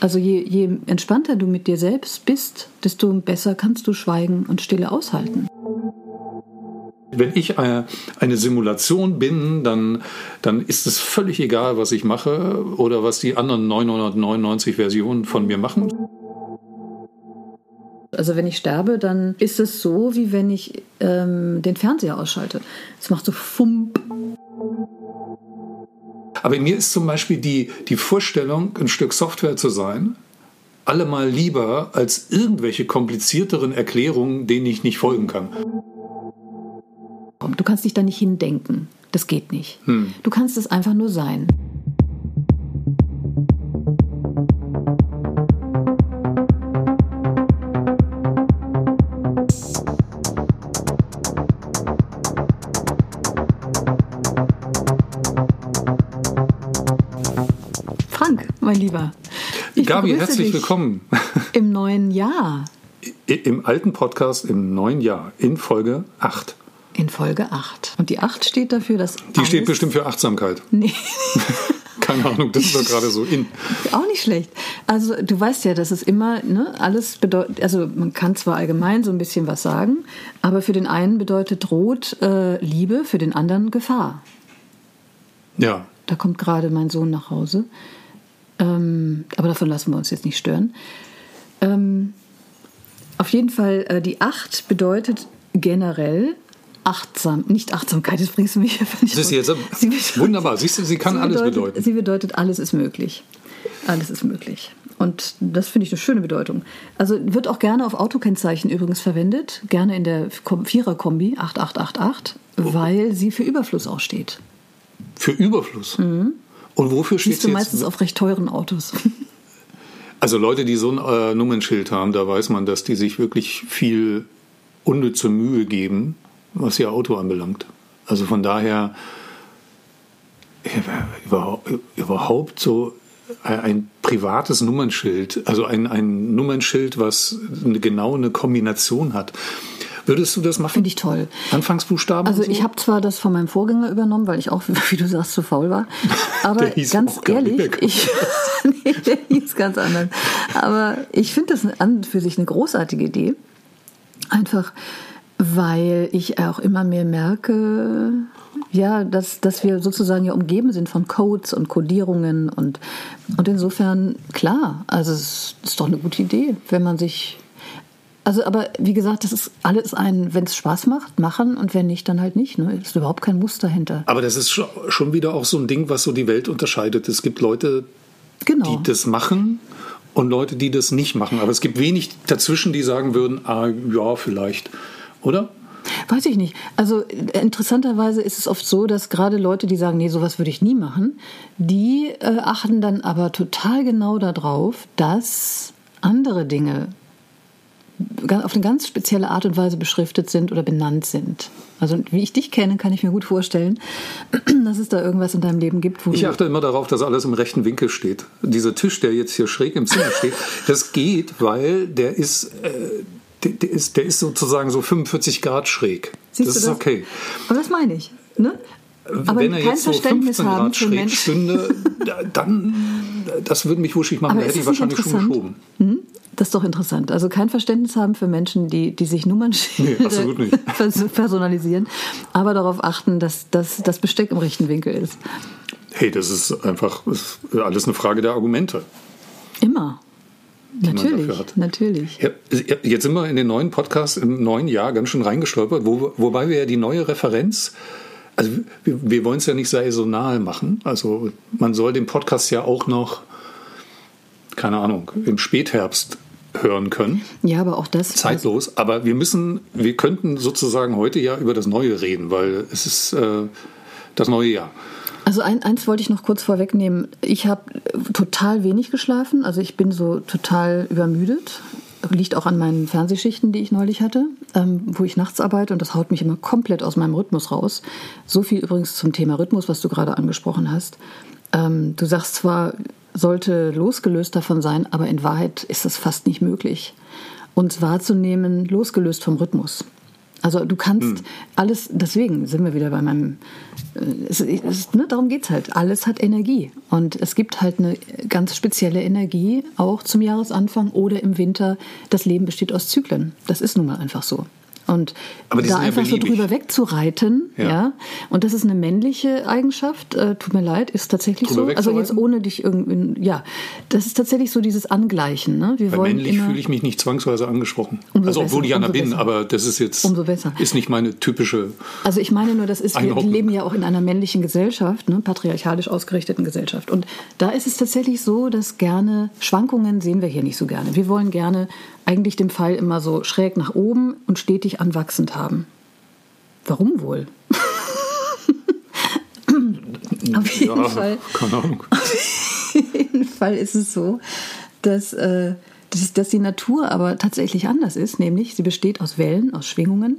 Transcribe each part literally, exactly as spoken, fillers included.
Also je, je entspannter du mit dir selbst bist, desto besser kannst du Schweigen und Stille aushalten. Wenn ich eine Simulation bin, dann, dann ist es völlig egal, was ich mache oder was die anderen neunhundertneunundneunzig Versionen von mir machen. Also wenn ich sterbe, dann ist es so, wie wenn ich ähm, den Fernseher ausschalte. Es macht so Fump. Aber in mir ist zum Beispiel die, die Vorstellung, ein Stück Software zu sein, allemal lieber als irgendwelche komplizierteren Erklärungen, denen ich nicht folgen kann. Du kannst dich da nicht hindenken. Das geht nicht. Hm. Du kannst es einfach nur sein. Frank, mein Lieber. Ich Gabi, herzlich willkommen. Im neuen Jahr. Im alten Podcast, im neuen Jahr, in Folge acht. In Folge acht. Und die acht steht dafür, dass... Die steht bestimmt für Achtsamkeit. Nee. Keine Ahnung, das ist doch gerade so in. Auch nicht schlecht. Also du weißt ja, dass es immer, ne, alles bedeutet... Also man kann zwar allgemein so ein bisschen was sagen, aber für den einen bedeutet Rot äh, Liebe, für den anderen Gefahr. Ja. Da kommt gerade mein Sohn nach Hause. Ähm, aber davon lassen wir uns jetzt nicht stören. Ähm, auf jeden Fall, äh, die acht bedeutet generell... Achtsam, nicht Achtsamkeit, das bringst du mich völlig raus. Sie bedeutet, wunderbar, siehst du, sie kann sie alles bedeutet, bedeuten. Sie bedeutet, alles ist möglich. Alles ist möglich. Und das finde ich eine schöne Bedeutung. Also wird auch gerne auf Autokennzeichen übrigens verwendet, gerne in der Vierer-Kombi acht acht acht acht, oh. Weil sie für Überfluss auch steht. Für Überfluss? Mhm. Und wofür steht sie? Siehst du meistens jetzt? Auf recht teuren Autos. Also Leute, die so ein äh, Nummernschild haben, da weiß man, dass die sich wirklich viel unnütze Mühe geben, was ihr Auto anbelangt. Also von daher überhaupt so ein privates Nummernschild, also ein, ein Nummernschild, was eine, genau eine Kombination hat. Würdest du das machen? Finde ich toll. Anfangsbuchstaben? Also so? Ich habe zwar das von meinem Vorgänger übernommen, weil ich auch, wie du sagst, zu faul war. Aber der hieß ganz auch ehrlich, ich, nee, der hieß ganz anders. Aber ich finde das an für sich eine großartige Idee. Einfach... Weil ich auch immer mehr merke, ja, dass, dass wir sozusagen ja umgeben sind von Codes und Codierungen und, und insofern, klar, also es ist doch eine gute Idee, wenn man sich, also aber wie gesagt, das ist alles ein, wenn es Spaß macht, machen und wenn nicht, dann halt nicht, ne? Ist überhaupt kein Muster hinter. Aber das ist schon wieder auch so ein Ding, was so die Welt unterscheidet. Es gibt Leute, genau, die das machen und Leute, die das nicht machen. Aber es gibt wenig dazwischen, die sagen würden, ah, ja, vielleicht. Oder? Weiß ich nicht. Also interessanterweise ist es oft so, dass gerade Leute, die sagen, nee, sowas würde ich nie machen, die äh, achten dann aber total genau darauf, dass andere Dinge auf eine ganz spezielle Art und Weise beschriftet sind oder benannt sind. Also wie ich dich kenne, kann ich mir gut vorstellen, dass es da irgendwas in deinem Leben gibt. Wo ich achte immer darauf, dass alles im rechten Winkel steht. Dieser Tisch, der jetzt hier schräg im Zimmer steht, das geht, weil der ist... Äh, Der ist, der ist sozusagen so fünfundvierzig Grad schräg. Siehst das du ist das? Okay. Aber das meine ich. Ne? Aber wenn er kein jetzt so fünfzehn Grad schräg stünde, dann, das würde mich wuschig machen. Da hätte ich wahrscheinlich schon geschoben. Hm? Das ist doch interessant. Also kein Verständnis haben für Menschen, die, die sich Nummernschilder nee, personalisieren, aber darauf achten, dass, dass das Besteck im rechten Winkel ist. Hey, das ist einfach das ist alles eine Frage der Argumente. Immer. Natürlich, natürlich. Ja, jetzt sind wir in den neuen Podcast im neuen Jahr ganz schön reingestolpert, wo, wobei wir ja die neue Referenz, also wir, wir wollen es ja nicht saisonal machen, also man soll den Podcast ja auch noch, keine Ahnung, im Spätherbst hören können. Ja, aber auch das... Zeitlos, aber wir müssen, wir könnten sozusagen heute ja über das Neue reden, weil es ist äh, das neue Jahr. Also ein, eins wollte ich noch kurz vorwegnehmen. Ich habe total wenig geschlafen. Also ich bin so total übermüdet. Liegt auch an meinen Fernsehschichten, die ich neulich hatte, ähm, wo ich nachts arbeite. Und das haut mich immer komplett aus meinem Rhythmus raus. So viel übrigens zum Thema Rhythmus, was du gerade angesprochen hast. Ähm, du sagst zwar, sollte losgelöst davon sein, aber in Wahrheit ist das fast nicht möglich, uns wahrzunehmen, losgelöst vom Rhythmus. Also du kannst hm. alles, deswegen sind wir wieder bei meinem, es ist, ne, darum geht's halt, alles hat Energie und es gibt halt eine ganz spezielle Energie, auch zum Jahresanfang oder im Winter, das Leben besteht aus Zyklen, das ist nun mal einfach so. Und aber da einfach ja so drüber wegzureiten, ja. ja, und das ist eine männliche Eigenschaft, äh, tut mir leid, ist tatsächlich drüber so. Also jetzt ohne dich irgendwie, ja, das ist tatsächlich so dieses Angleichen. Ne? Wir Weil wollen männlich fühle ich mich nicht zwangsweise angesprochen. Umso also besser, obwohl ich einer bin, besser. aber das ist jetzt, umso besser. ist nicht meine typische Also ich meine nur, das ist, wir, wir leben ja auch in einer männlichen Gesellschaft, ne? Patriarchalisch ausgerichteten Gesellschaft. Und da ist es tatsächlich so, dass gerne, Schwankungen sehen wir hier nicht so gerne. Wir wollen gerne eigentlich den Pfeil immer so schräg nach oben und stetig anwachsend haben. Warum wohl? Auf jeden ja, Fall. Keine Ahnung. Auf jeden Fall ist es so, dass, äh, dass, dass die Natur aber tatsächlich anders ist, nämlich sie besteht aus Wellen, aus Schwingungen.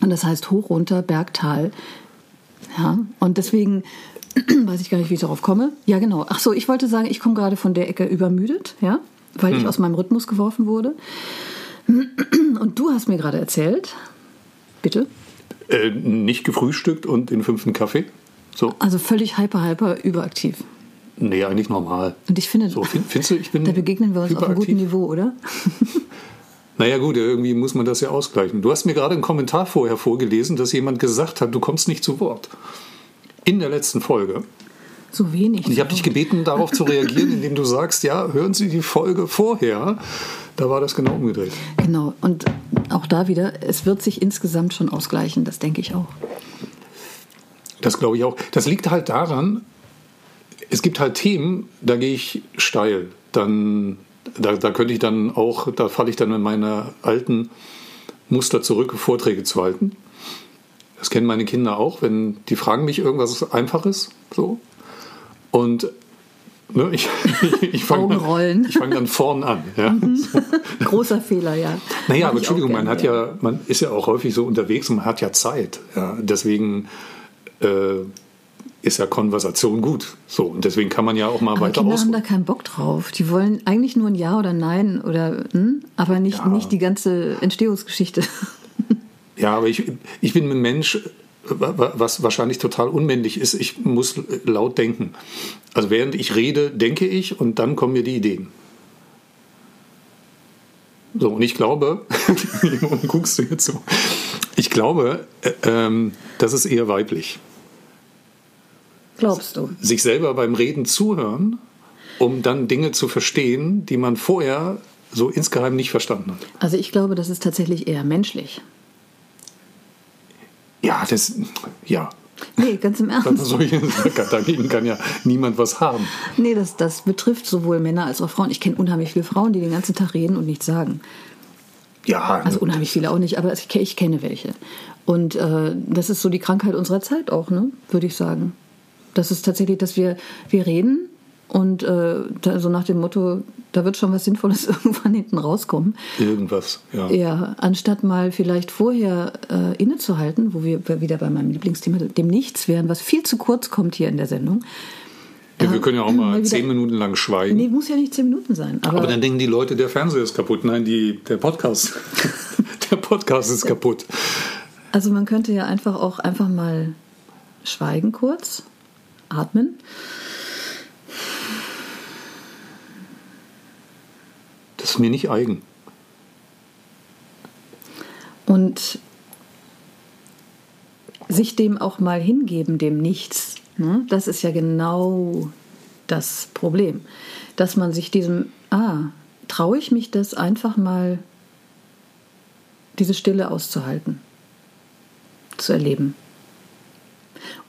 Und das heißt hoch, runter, Berg, Tal. Ja, und deswegen weiß ich gar nicht, wie ich darauf komme. Ja, genau. Ach so, ich wollte sagen, ich komme gerade von der Ecke übermüdet, ja, weil hm. ich aus meinem Rhythmus geworfen wurde. Und du hast mir gerade erzählt, bitte? Äh, nicht gefrühstückt und den fünften Kaffee. So. Also völlig hyper, hyper, überaktiv. Nee, eigentlich normal. Und ich finde, so, find, findest du, ich bin da begegnen wir uns auf einem guten Niveau, oder? Naja gut, irgendwie muss man das ja ausgleichen. Du hast mir gerade einen Kommentar vorher vorgelesen, dass jemand gesagt hat, du kommst nicht zu Wort. In der letzten Folge. So wenig. Und ich habe dich gebeten, darauf zu reagieren, indem du sagst, ja, hören Sie die Folge vorher. Da war das genau umgedreht. Genau. Und auch da wieder, es wird sich insgesamt schon ausgleichen. Das denke ich auch. Das glaube ich auch. Das liegt halt daran, es gibt halt Themen, da gehe ich steil. Dann, da, da könnte ich dann auch, da falle ich dann in meine alten Muster zurück, Vorträge zu halten. Das kennen meine Kinder auch, wenn die fragen mich irgendwas Einfaches, so. Und ne, ich, ich, ich fange dann, fang dann vorn an. Ja. Großer Fehler, ja. Naja, aber Entschuldigung, man, hat ja, man ist ja auch häufig so unterwegs und man hat ja Zeit. Ja. Deswegen äh, ist ja Konversation gut. So, und deswegen kann man ja auch mal aber weiter Kinder aus. Die Kinder haben da keinen Bock drauf. Die wollen eigentlich nur ein Ja oder Nein, oder, hm, aber nicht, ja. nicht die ganze Entstehungsgeschichte. Ja, aber ich, ich bin ein Mensch, was wahrscheinlich total unmännlich ist, ich muss laut denken. Also während ich rede, denke ich und dann kommen mir die Ideen. So, und ich glaube, guckst du jetzt so, ich glaube, ähm, das ist eher weiblich. Glaubst du? Sich selber beim Reden zuhören, um dann Dinge zu verstehen, die man vorher so insgeheim nicht verstanden hat. Also ich glaube, das ist tatsächlich eher menschlich. Ja, das, ja. Nee, ganz im Ernst. Dagegen kann ja niemand was haben. Nee, das, das betrifft sowohl Männer als auch Frauen. Ich kenne unheimlich viele Frauen, die den ganzen Tag reden und nichts sagen. Ja. Also unheimlich viele auch nicht, aber ich, ich kenne welche. Und äh, das ist so die Krankheit unserer Zeit auch, ne? Würde ich sagen. Das ist tatsächlich, dass wir, wir reden und äh, da, so nach dem Motto, da wird schon was Sinnvolles irgendwann hinten rauskommen. Irgendwas, ja. Ja, anstatt mal vielleicht vorher äh, innezuhalten, wo wir wieder bei meinem Lieblingsthema, dem Nichts wären, was viel zu kurz kommt hier in der Sendung. Ja, äh, wir können ja auch mal, mal wieder, zehn Minuten lang schweigen. Nee, muss ja nicht zehn Minuten sein. Aber, aber dann denken die Leute, der Fernseher ist kaputt. Nein, die, der Podcast. Der Podcast ist kaputt. Also man könnte ja einfach auch einfach mal schweigen kurz, atmen. Das ist mir nicht eigen. Und sich dem auch mal hingeben, dem Nichts, ne? Das ist ja genau das Problem. Dass man sich diesem, ah, traue ich mich das einfach mal, diese Stille auszuhalten, zu erleben.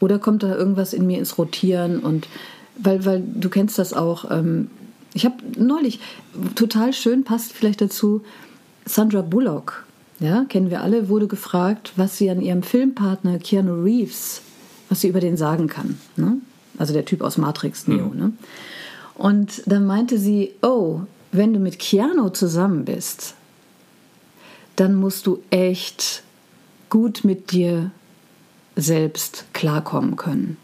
Oder kommt da irgendwas in mir ins Rotieren und, weil, weil du kennst das auch, ähm, ich habe neulich, total schön, passt vielleicht dazu, Sandra Bullock, ja, kennen wir alle, wurde gefragt, was sie an ihrem Filmpartner Keanu Reeves, was sie über den sagen kann. Ne? Also der Typ aus Matrix, Neo. Mhm. Ne? Und dann meinte sie, oh, wenn du mit Keanu zusammen bist, dann musst du echt gut mit dir selbst klarkommen können.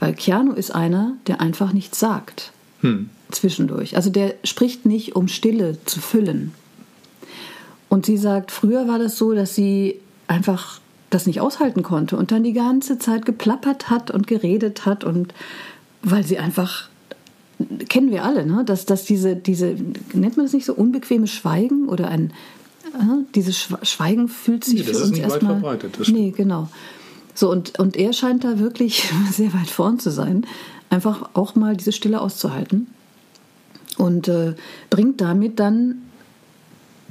Weil Keanu ist einer, der einfach nichts sagt. Hm. Zwischendurch. Also der spricht nicht, um Stille zu füllen. Und sie sagt, früher war das so, dass sie einfach das nicht aushalten konnte und dann die ganze Zeit geplappert hat und geredet hat, und weil sie einfach, kennen wir alle, ne? dass, dass diese, diese, nennt man das nicht so, unbequemes Schweigen oder ein, äh, dieses Schweigen fühlt sich nee, für das uns erstmal... Das ist nicht weit verbreitet. Das nee, genau. So, und, und er scheint da wirklich sehr weit vorn zu sein, einfach auch mal diese Stille auszuhalten und äh, bringt damit dann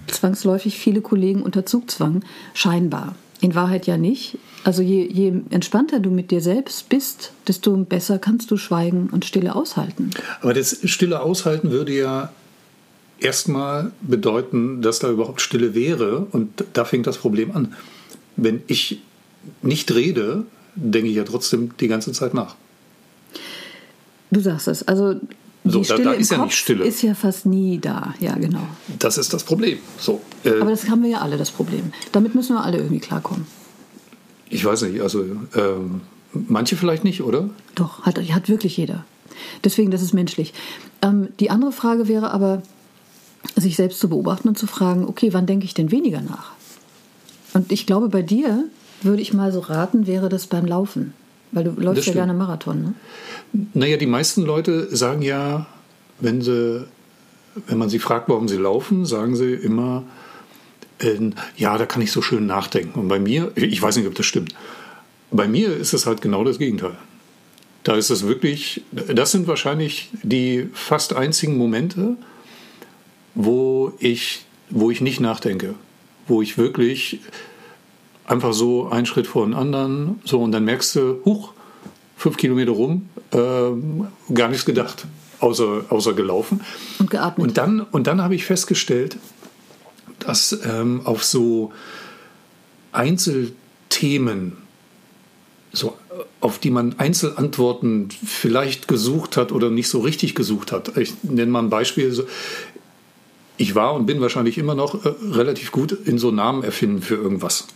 zwangsläufig viele Kollegen unter Zugzwang, scheinbar. In Wahrheit ja nicht. Also je, je entspannter du mit dir selbst bist, desto besser kannst du schweigen und Stille aushalten. Aber das Stille aushalten würde ja erstmal bedeuten, dass da überhaupt Stille wäre. Und da fängt das Problem an. Wenn ich nicht rede, denke ich ja trotzdem die ganze Zeit nach. Du sagst es. Also die so, Stille da, da ist im ja Kopf Stille. Ist ja fast nie da. Ja, genau. Das ist das Problem. So, äh, aber das haben wir ja alle, das Problem. Damit müssen wir alle irgendwie klarkommen. Ich weiß nicht, also äh, manche vielleicht nicht, oder? Doch, hat, hat wirklich jeder. Deswegen, das ist menschlich. Ähm, die andere Frage wäre aber, sich selbst zu beobachten und zu fragen, okay, wann denke ich denn weniger nach? Und ich glaube, bei dir, würde ich mal so raten, wäre das beim Laufen. Weil du läufst ja gerne Marathon, ne? Naja, die meisten Leute sagen ja, wenn sie, wenn man sie fragt, warum sie laufen, sagen sie immer, äh, ja, da kann ich so schön nachdenken. Und bei mir, ich weiß nicht, ob das stimmt, bei mir ist es halt genau das Gegenteil. Da ist es wirklich, das sind wahrscheinlich die fast einzigen Momente, wo ich, wo ich nicht nachdenke. Wo ich wirklich... Einfach so einen Schritt vor den anderen, so, und dann merkst du, huch, fünf Kilometer rum, äh, gar nichts gedacht, außer, außer gelaufen. Und geatmet. Und dann, und dann habe ich festgestellt, dass ähm, auf so Einzelthemen, so, auf die man Einzelantworten vielleicht gesucht hat oder nicht so richtig gesucht hat. Ich nenne mal ein Beispiel. So, ich war und bin wahrscheinlich immer noch äh, relativ gut in so Namen erfinden für irgendwas.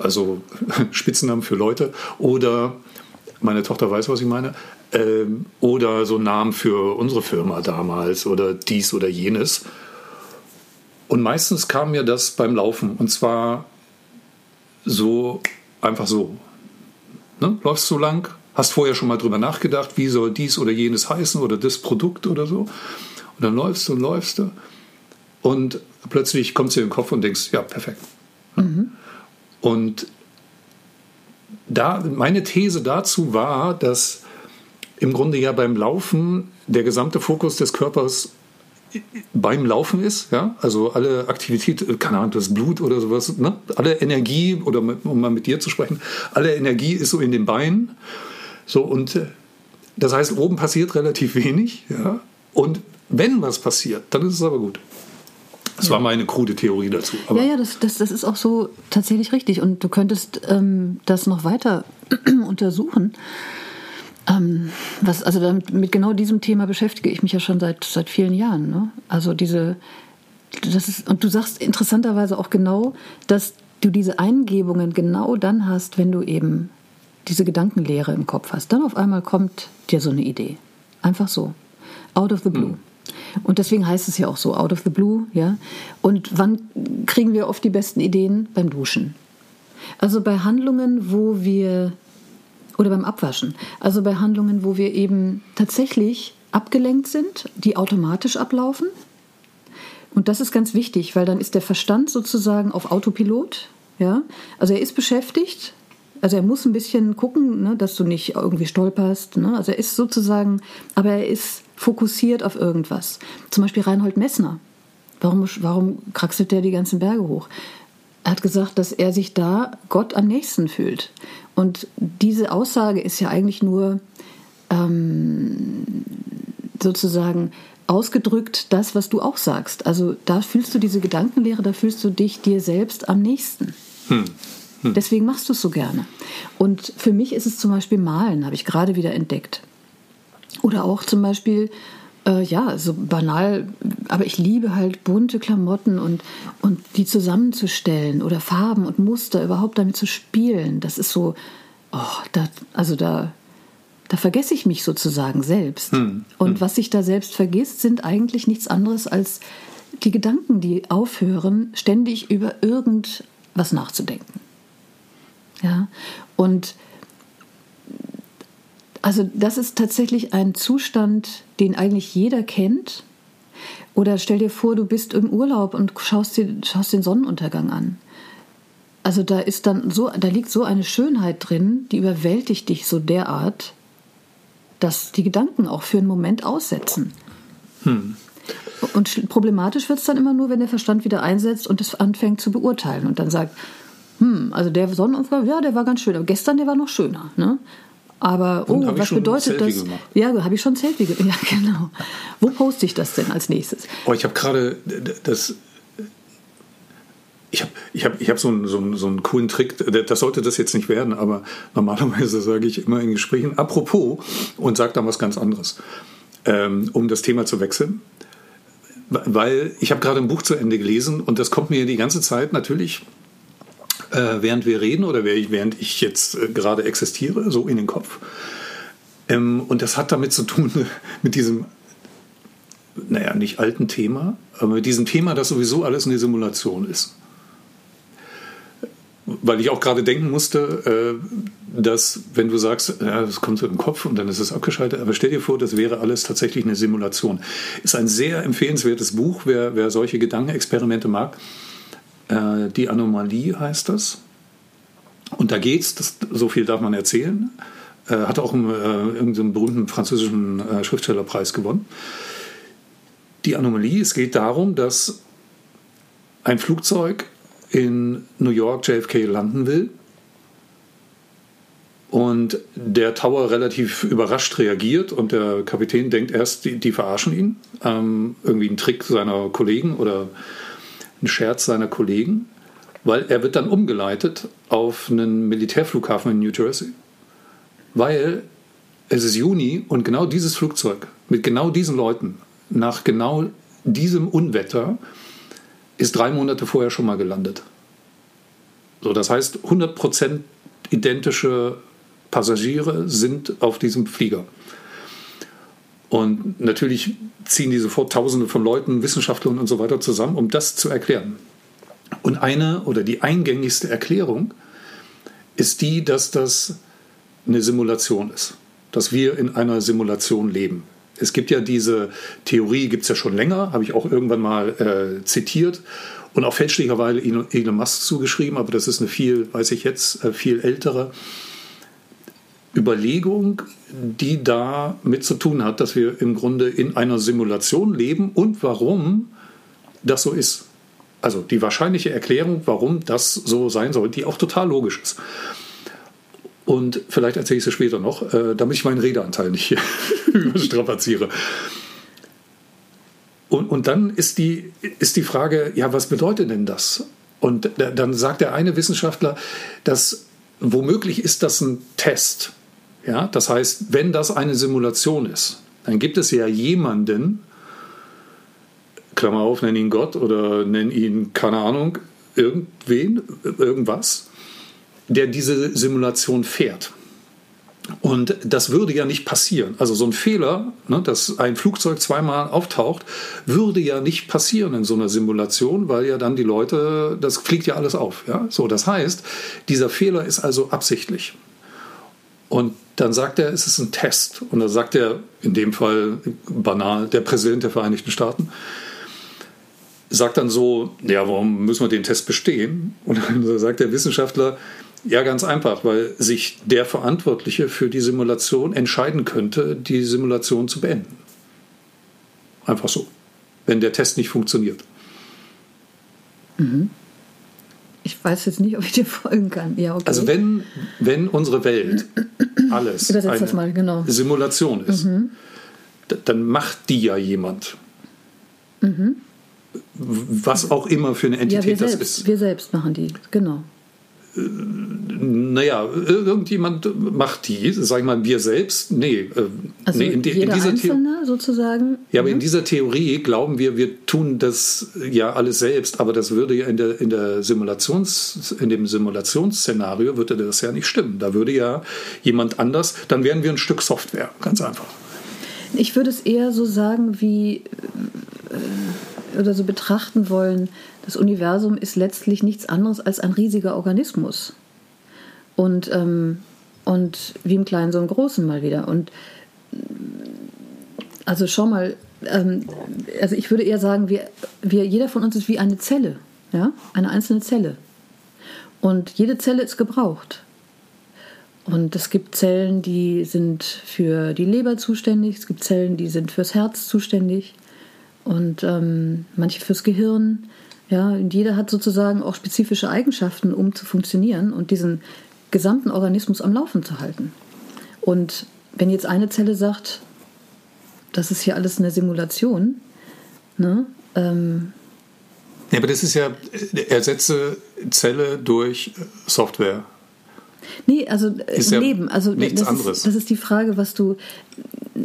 Also Spitzennamen für Leute, oder, meine Tochter weiß, was ich meine, ähm, oder so Namen für unsere Firma damals oder dies oder jenes. Und meistens kam mir das beim Laufen, und zwar so, einfach so. Ne? Läufst so lang, hast vorher schon mal drüber nachgedacht, wie soll dies oder jenes heißen oder das Produkt oder so. Und dann läufst du und läufst du und plötzlich kommst du in den Kopf und denkst, ja, perfekt. Mhm. Und da, meine These dazu war, dass im Grunde ja beim Laufen der gesamte Fokus des Körpers beim Laufen ist. Ja? Also alle Aktivität, keine Ahnung, das Blut oder sowas, ne? Alle Energie, oder mit, um mal mit dir zu sprechen, alle Energie ist so in den Beinen. So, und das heißt, oben passiert relativ wenig. Ja? Und wenn was passiert, dann ist es aber gut. Das war meine krude Theorie dazu. Aber ja, ja, das, das, das ist auch so tatsächlich richtig. Und du könntest ähm, das noch weiter untersuchen. Ähm, was, also damit, mit genau diesem Thema beschäftige ich mich ja schon seit, seit vielen Jahren. Ne? Also diese, das ist, und du sagst interessanterweise auch genau, dass du diese Eingebungen genau dann hast, wenn du eben diese Gedankenleere im Kopf hast. Dann auf einmal kommt dir so eine Idee. Einfach so. Out of the blue. Hm. Und deswegen heißt es ja auch so, out of the blue, ja. Und wann kriegen wir oft die besten Ideen? Beim Duschen. Also bei Handlungen, wo wir, oder beim Abwaschen, also bei Handlungen, wo wir eben tatsächlich abgelenkt sind, die automatisch ablaufen. Und das ist ganz wichtig, weil dann ist der Verstand sozusagen auf Autopilot, ja. Also er ist beschäftigt, also er muss ein bisschen gucken, ne, dass du nicht irgendwie stolperst, ne? Also er ist sozusagen, aber er ist fokussiert auf irgendwas. Zum Beispiel Reinhold Messner. Warum, warum kraxelt der die ganzen Berge hoch? Er hat gesagt, dass er sich da Gott am nächsten fühlt. Und diese Aussage ist ja eigentlich nur ähm, sozusagen ausgedrückt das, was du auch sagst. Also da fühlst du diese Gedankenlehre, da fühlst du dich dir selbst am nächsten. Hm. Hm. Deswegen machst du es so gerne. Und für mich ist es zum Beispiel Malen, habe ich gerade wieder entdeckt. Oder auch zum Beispiel, äh, ja, so banal, aber ich liebe halt bunte Klamotten und, und die zusammenzustellen oder Farben und Muster, überhaupt damit zu spielen. Das ist so, oh, da, also da, da vergesse ich mich sozusagen selbst. Hm. Und hm. was ich da selbst vergisst, sind eigentlich nichts anderes als die Gedanken, die aufhören, ständig über irgendein was nachzudenken. Ja? Und also das ist tatsächlich ein Zustand, den eigentlich jeder kennt. Oder stell dir vor, du bist im Urlaub und schaust, dir, schaust den Sonnenuntergang an. Also da ist dann so, da liegt so eine Schönheit drin, die überwältigt dich so derart, dass die Gedanken auch für einen Moment aussetzen. Hm. Und problematisch wird es dann immer nur, wenn der Verstand wieder einsetzt und es anfängt zu beurteilen und dann sagt, hm, also der Sonnenuntergang, ja, der war ganz schön, aber gestern, der war noch schöner, ne? Aber, oh, was bedeutet das? Ja, habe ich schon ein Selfie gemacht. Ja, genau. Wo poste ich das denn als nächstes? Oh, ich habe gerade das... Ich habe ich hab, ich hab so, einen, so, einen, so einen coolen Trick, das sollte das jetzt nicht werden, aber normalerweise sage ich immer in Gesprächen, apropos, und sage dann was ganz anderes, ähm, um das Thema zu wechseln. Weil ich habe gerade ein Buch zu Ende gelesen und das kommt mir die ganze Zeit natürlich... Äh, während wir reden oder während ich jetzt äh, gerade existiere, so in den Kopf. Ähm, und das hat damit zu tun, mit diesem, naja, nicht alten Thema, aber mit diesem Thema, dass sowieso alles eine Simulation ist. Weil ich auch gerade denken musste, äh, dass, wenn du sagst, ja, das kommt so im Kopf und dann ist es abgeschaltet, aber stell dir vor, das wäre alles tatsächlich eine Simulation. Ist ein sehr empfehlenswertes Buch, wer, wer solche Gedankenexperimente mag. Die Anomalie heißt das. Und da geht's, das, so viel darf man erzählen, äh, hat auch einen, äh, irgendeinen berühmten französischen äh, Schriftstellerpreis gewonnen. Die Anomalie, es geht darum, dass ein Flugzeug in New York J F K landen will und der Tower relativ überrascht reagiert und der Kapitän denkt erst, die, die verarschen ihn. Ähm, irgendwie ein Trick seiner Kollegen oder ein Scherz seiner Kollegen, weil er wird dann umgeleitet auf einen Militärflughafen in New Jersey, weil es ist Juni und genau dieses Flugzeug mit genau diesen Leuten nach genau diesem Unwetter ist drei Monate vorher schon mal gelandet. So, das heißt, hundert Prozent identische Passagiere sind auf diesem Flieger. Und natürlich ziehen die sofort Tausende von Leuten, Wissenschaftlern und so weiter zusammen, um das zu erklären. Und eine oder die eingängigste Erklärung ist die, dass das eine Simulation ist, dass wir in einer Simulation leben. Es gibt ja diese Theorie, gibt es ja schon länger, habe ich auch irgendwann mal äh, zitiert und auch fälschlicherweise Elon Musk zugeschrieben, aber das ist eine viel, weiß ich jetzt, viel ältere Überlegung, die da mit zu tun hat, dass wir im Grunde in einer Simulation leben und warum das so ist. Also die wahrscheinliche Erklärung, warum das so sein soll, die auch total logisch ist. Und vielleicht erzähle ich es später noch, äh, damit ich meinen Redeanteil nicht überstrapaziere. Und, und dann ist die, ist die Frage, ja, was bedeutet denn das? Und da, dann sagt der eine Wissenschaftler, dass womöglich ist das ein Test. Ja, das heißt, wenn das eine Simulation ist, dann gibt es ja jemanden, Klammer auf, nenn ihn Gott oder nenn ihn, keine Ahnung, irgendwen, irgendwas, der diese Simulation fährt. Und das würde ja nicht passieren. Also so ein Fehler, ne, dass ein Flugzeug zweimal auftaucht, würde ja nicht passieren in so einer Simulation, weil ja dann die Leute, das fliegt ja alles auf. Ja? So, das heißt, dieser Fehler ist also absichtlich. Und dann sagt er, es ist ein Test. Und dann sagt er, in dem Fall banal, der Präsident der Vereinigten Staaten, sagt dann so, ja, warum müssen wir den Test bestehen? Und dann sagt der Wissenschaftler, ja, ganz einfach, weil sich der Verantwortliche für die Simulation entscheiden könnte, die Simulation zu beenden. Einfach so, wenn der Test nicht funktioniert. Mhm. Ich weiß jetzt nicht, ob ich dir folgen kann. Ja, okay. Also wenn, wenn unsere Welt alles eine das mal, genau. Simulation ist, mhm. dann macht die ja jemand. Mhm. Was auch immer für eine Entität ja, das selbst, ist. Wir selbst machen die, genau. Naja, irgendjemand macht die, sagen wir mal, wir selbst. Nee, also nee in, jeder in dieser Einzelne The- sozusagen. Ja, aber mhm. in dieser Theorie glauben wir, wir tun das ja alles selbst, aber das würde ja in der, in der Simulations, in dem Simulationsszenario würde das ja nicht stimmen. Da würde ja jemand anders, dann wären wir ein Stück Software, ganz einfach. Ich würde es eher so sagen wie oder so betrachten wollen, das Universum ist letztlich nichts anderes als ein riesiger Organismus. Und, ähm, und wie im Kleinen, so im Großen mal wieder. Und also schau mal, ähm, also ich würde eher sagen, wir, wir, jeder von uns ist wie eine Zelle, ja? Eine einzelne Zelle. Und jede Zelle ist gebraucht. Und es gibt Zellen, die sind für die Leber zuständig, es gibt Zellen, die sind fürs Herz zuständig und ähm, manche fürs Gehirn. Ja, und jeder hat sozusagen auch spezifische Eigenschaften, um zu funktionieren und diesen gesamten Organismus am Laufen zu halten. Und wenn jetzt eine Zelle sagt, das ist hier alles eine Simulation, ne? Ähm, ja, aber das ist ja, ersetze Zelle durch Software. Nee, also ist ja Leben. Also nichts das anderes. Ist, das ist die Frage, was du,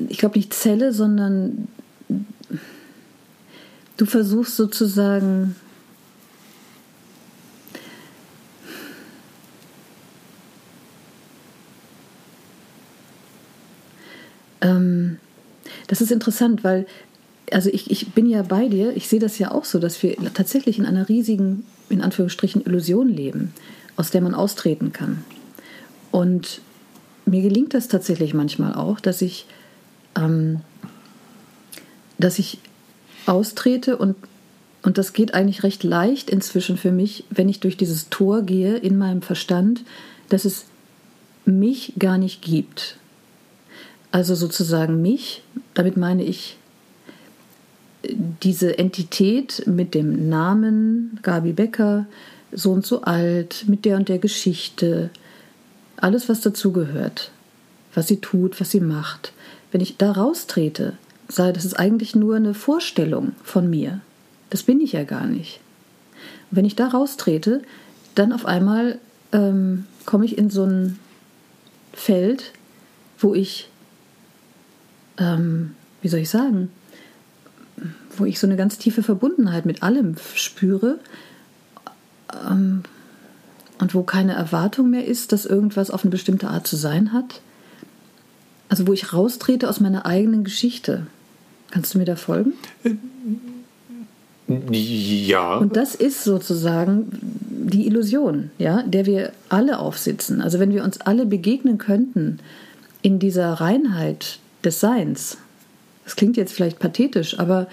ich glaube nicht Zelle, sondern du versuchst sozusagen, ähm, das ist interessant, weil, also ich, ich bin ja bei dir, ich sehe das ja auch so, dass wir tatsächlich in einer riesigen, in Anführungsstrichen, Illusion leben, aus der man austreten kann. Und mir gelingt das tatsächlich manchmal auch, dass ich, ähm, dass ich austrete und, und das geht eigentlich recht leicht inzwischen für mich, wenn ich durch dieses Tor gehe in meinem Verstand, dass es mich gar nicht gibt. Also sozusagen mich, damit meine ich diese Entität mit dem Namen Gabi Becker, so und so alt, mit der und der Geschichte, alles, was dazugehört, was sie tut, was sie macht. Wenn ich da raustrete, sei das ist eigentlich nur eine Vorstellung von mir. Das bin ich ja gar nicht. Und wenn ich da raustrete, dann auf einmal ähm, komme ich in so ein Feld, wo ich, ähm, wie soll ich sagen, wo ich so eine ganz tiefe Verbundenheit mit allem spüre, ähm, und wo keine Erwartung mehr ist, dass irgendwas auf eine bestimmte Art zu sein hat. Also wo ich raustrete aus meiner eigenen Geschichte. Kannst du mir da folgen? Ja. Und das ist sozusagen die Illusion, ja, der wir alle aufsitzen. Also wenn wir uns alle begegnen könnten in dieser Reinheit des Seins. Das klingt jetzt vielleicht pathetisch, aber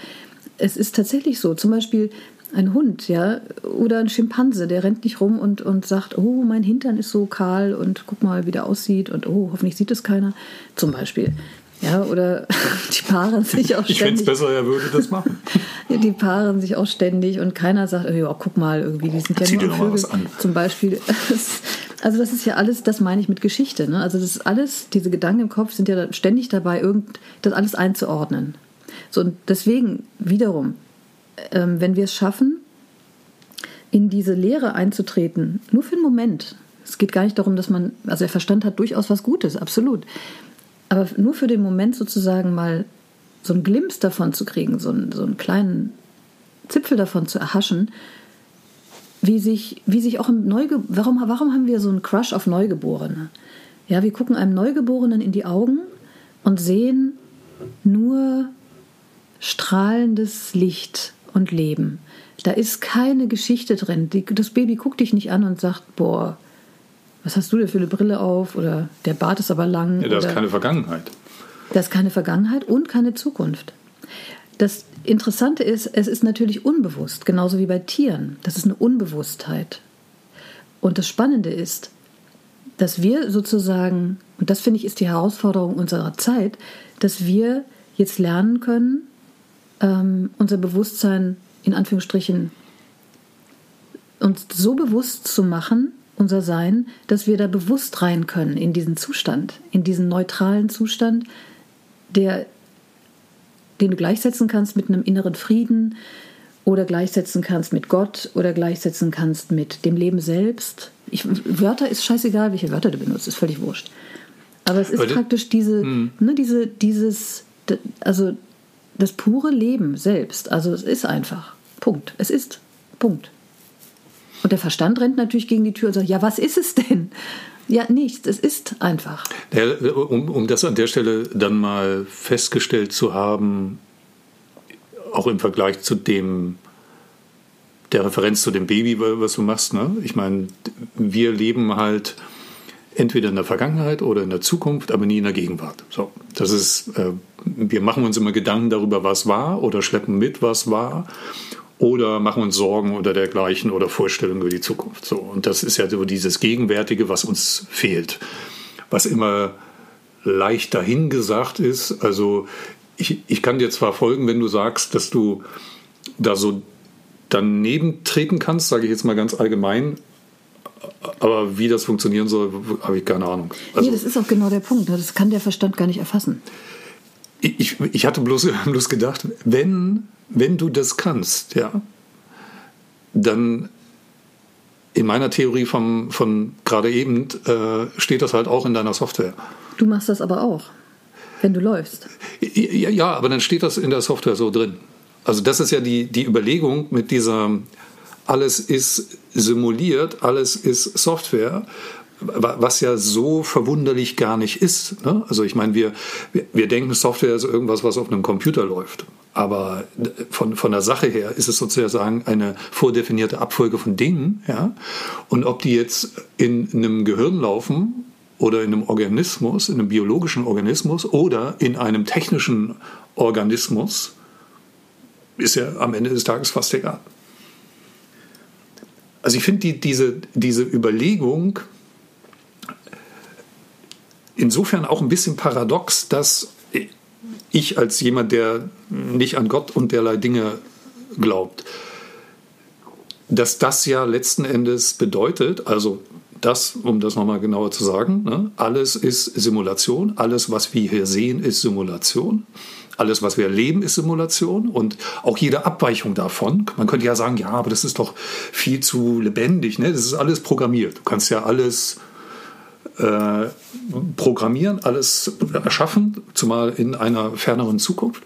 es ist tatsächlich so. Zum Beispiel ein Hund, ja, oder ein Schimpanse, der rennt nicht rum und, und sagt, oh, mein Hintern ist so kahl und guck mal, wie der aussieht und oh, hoffentlich sieht es keiner, zum Beispiel. Ja, oder die paaren sich auch ständig. Ich fände es besser, er würde das machen. Die paaren sich auch ständig und keiner sagt, oh, guck mal, irgendwie, die sind ja Zieh nur Vögel. Zum Beispiel. Also das ist ja alles, das meine ich mit Geschichte, ne? Also das ist alles, diese Gedanken im Kopf sind ja ständig dabei, irgend, das alles einzuordnen. So, und deswegen wiederum, wenn wir es schaffen, in diese Lehre einzutreten, nur für einen Moment. Es geht gar nicht darum, dass man, also der Verstand hat durchaus was Gutes, absolut. Aber nur für den Moment sozusagen mal so einen Glimps davon zu kriegen, so einen, so einen kleinen Zipfel davon zu erhaschen, wie sich, wie sich auch im Neugeborenen, warum, warum haben wir so einen Crush auf Neugeborene? Ja, wir gucken einem Neugeborenen in die Augen und sehen nur strahlendes Licht und Leben. Da ist keine Geschichte drin. Die, das Baby guckt dich nicht an und sagt, boah, was hast du denn für eine Brille auf? Oder der Bart ist aber lang. Ja, da oder, ist keine Vergangenheit. Da ist keine Vergangenheit und keine Zukunft. Das Interessante ist, es ist natürlich unbewusst, genauso wie bei Tieren. Das ist eine Unbewusstheit. Und das Spannende ist, dass wir sozusagen, und das finde ich ist die Herausforderung unserer Zeit, dass wir jetzt lernen können, unser Bewusstsein in Anführungsstrichen uns so bewusst zu machen, unser Sein, dass wir da bewusst rein können in diesen Zustand, in diesen neutralen Zustand, der, den du gleichsetzen kannst mit einem inneren Frieden oder gleichsetzen kannst mit Gott oder gleichsetzen kannst mit dem Leben selbst. Ich, Wörter ist scheißegal, welche Wörter du benutzt, ist völlig wurscht. Aber es ist Warte. praktisch diese, hm. ne, diese, dieses, also das pure Leben selbst, also es ist einfach, Punkt, es ist, Punkt. Und der Verstand rennt natürlich gegen die Tür und sagt, ja, was ist es denn? Ja, nichts, es ist einfach. Ja, um, um das an der Stelle dann mal festgestellt zu haben, auch im Vergleich zu dem, der Referenz zu dem Baby, was du machst, ne? Ich meine, wir leben halt entweder in der Vergangenheit oder in der Zukunft, aber nie in der Gegenwart. So, das ist, äh, wir machen uns immer Gedanken darüber, was war, oder schleppen mit, was war, oder machen uns Sorgen oder dergleichen oder Vorstellungen über die Zukunft. So, und das ist ja so dieses Gegenwärtige, was uns fehlt, was immer leicht dahingesagt ist. Also ich, ich kann dir zwar folgen, wenn du sagst, dass du da so daneben treten kannst, sage ich jetzt mal ganz allgemein, aber wie das funktionieren soll, habe ich keine Ahnung. Also, nee, das ist auch genau der Punkt. Das kann der Verstand gar nicht erfassen. Ich, ich hatte bloß, bloß gedacht, wenn, wenn du das kannst, ja, dann in meiner Theorie vom, von gerade eben äh, steht das halt auch in deiner Software. Du machst das aber auch, wenn du läufst. Ja, ja, aber dann steht das in der Software so drin. Also das ist ja die, die Überlegung mit dieser, alles ist simuliert, alles ist Software, was ja so verwunderlich gar nicht ist, ne? Also ich meine, wir, wir, wir denken, Software ist irgendwas, was auf einem Computer läuft. Aber von, von der Sache her ist es sozusagen eine vordefinierte Abfolge von Dingen. Ja? Und ob die jetzt in einem Gehirn laufen oder in einem Organismus, in einem biologischen Organismus oder in einem technischen Organismus, ist ja am Ende des Tages fast egal. Also ich finde die, diese, diese Überlegung insofern auch ein bisschen paradox, dass ich als jemand, der nicht an Gott und derlei Dinge glaubt, dass das ja letzten Endes bedeutet, also das, um das nochmal genauer zu sagen, ne, alles ist Simulation, alles, was wir hier sehen, ist Simulation, alles, was wir erleben, ist Simulation und auch jede Abweichung davon. Man könnte ja sagen, ja, aber das ist doch viel zu lebendig, ne? Das ist alles programmiert. Du kannst ja alles äh, programmieren, alles erschaffen, zumal in einer ferneren Zukunft.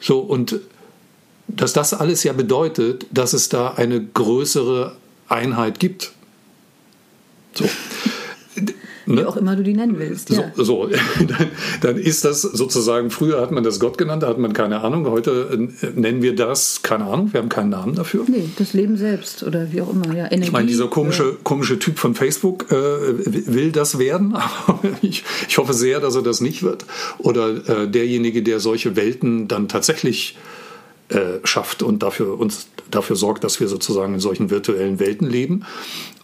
So, und dass das alles ja bedeutet, dass es da eine größere Einheit gibt. So. Wie ne? auch immer du die nennen willst. Ja. So, so. Dann, dann ist das sozusagen, früher hat man das Gott genannt, da hat man keine Ahnung. Heute nennen wir das, keine Ahnung, wir haben keinen Namen dafür. Nee, das Leben selbst oder wie auch immer. Ja, Energie, ich meine, dieser komische, komische Typ von Facebook äh, will das werden, aber ich, ich hoffe sehr, dass er das nicht wird. Oder äh, derjenige, der solche Welten dann tatsächlich äh, schafft und dafür, uns dafür sorgt, dass wir sozusagen in solchen virtuellen Welten leben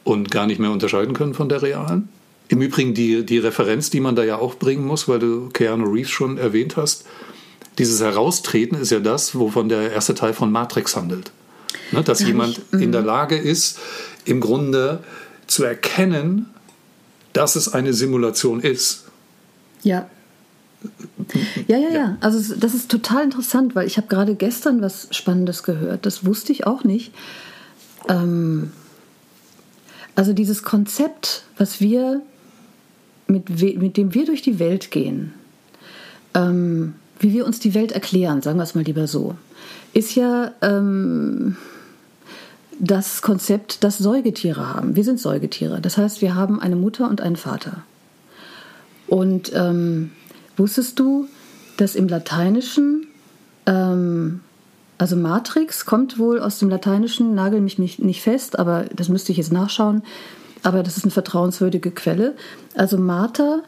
und gar nicht mehr unterscheiden können von der realen. Im Übrigen die, die Referenz, die man da ja auch bringen muss, weil du Keanu Reeves schon erwähnt hast, dieses Heraustreten ist ja das, wovon der erste Teil von Matrix handelt. Ne, dass ja, jemand ich, in der Lage ist, im Grunde zu erkennen, dass es eine Simulation ist. Ja. Ja, ja, ja. Also das ist total interessant, weil ich habe gerade gestern was Spannendes gehört. Das wusste ich auch nicht. Ähm, also dieses Konzept, was wir Mit, we- mit dem wir durch die Welt gehen, ähm, wie wir uns die Welt erklären, sagen wir es mal lieber so, ist ja ähm, das Konzept, das Säugetiere haben. Wir sind Säugetiere. Das heißt, wir haben eine Mutter und einen Vater. Und ähm, wusstest du, dass im Lateinischen, ähm, also Matrix kommt wohl aus dem Lateinischen, nagel mich nicht fest, aber das müsste ich jetzt nachschauen, aber das ist eine vertrauenswürdige Quelle. Also Mater,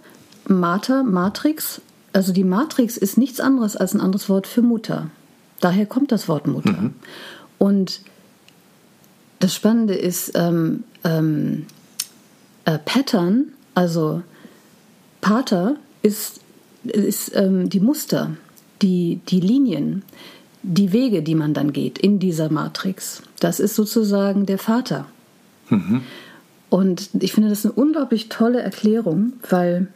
Mater, Matrix. Also die Matrix ist nichts anderes als ein anderes Wort für Mutter. Daher kommt das Wort Mutter. Mhm. Und das Spannende ist, ähm, ähm, äh, Pattern, also Pater ist, ist ähm, die Muster, die, die Linien, die Wege, die man dann geht in dieser Matrix. Das ist sozusagen der Vater. Mhm. Und ich finde, das ist eine unglaublich tolle Erklärung, weil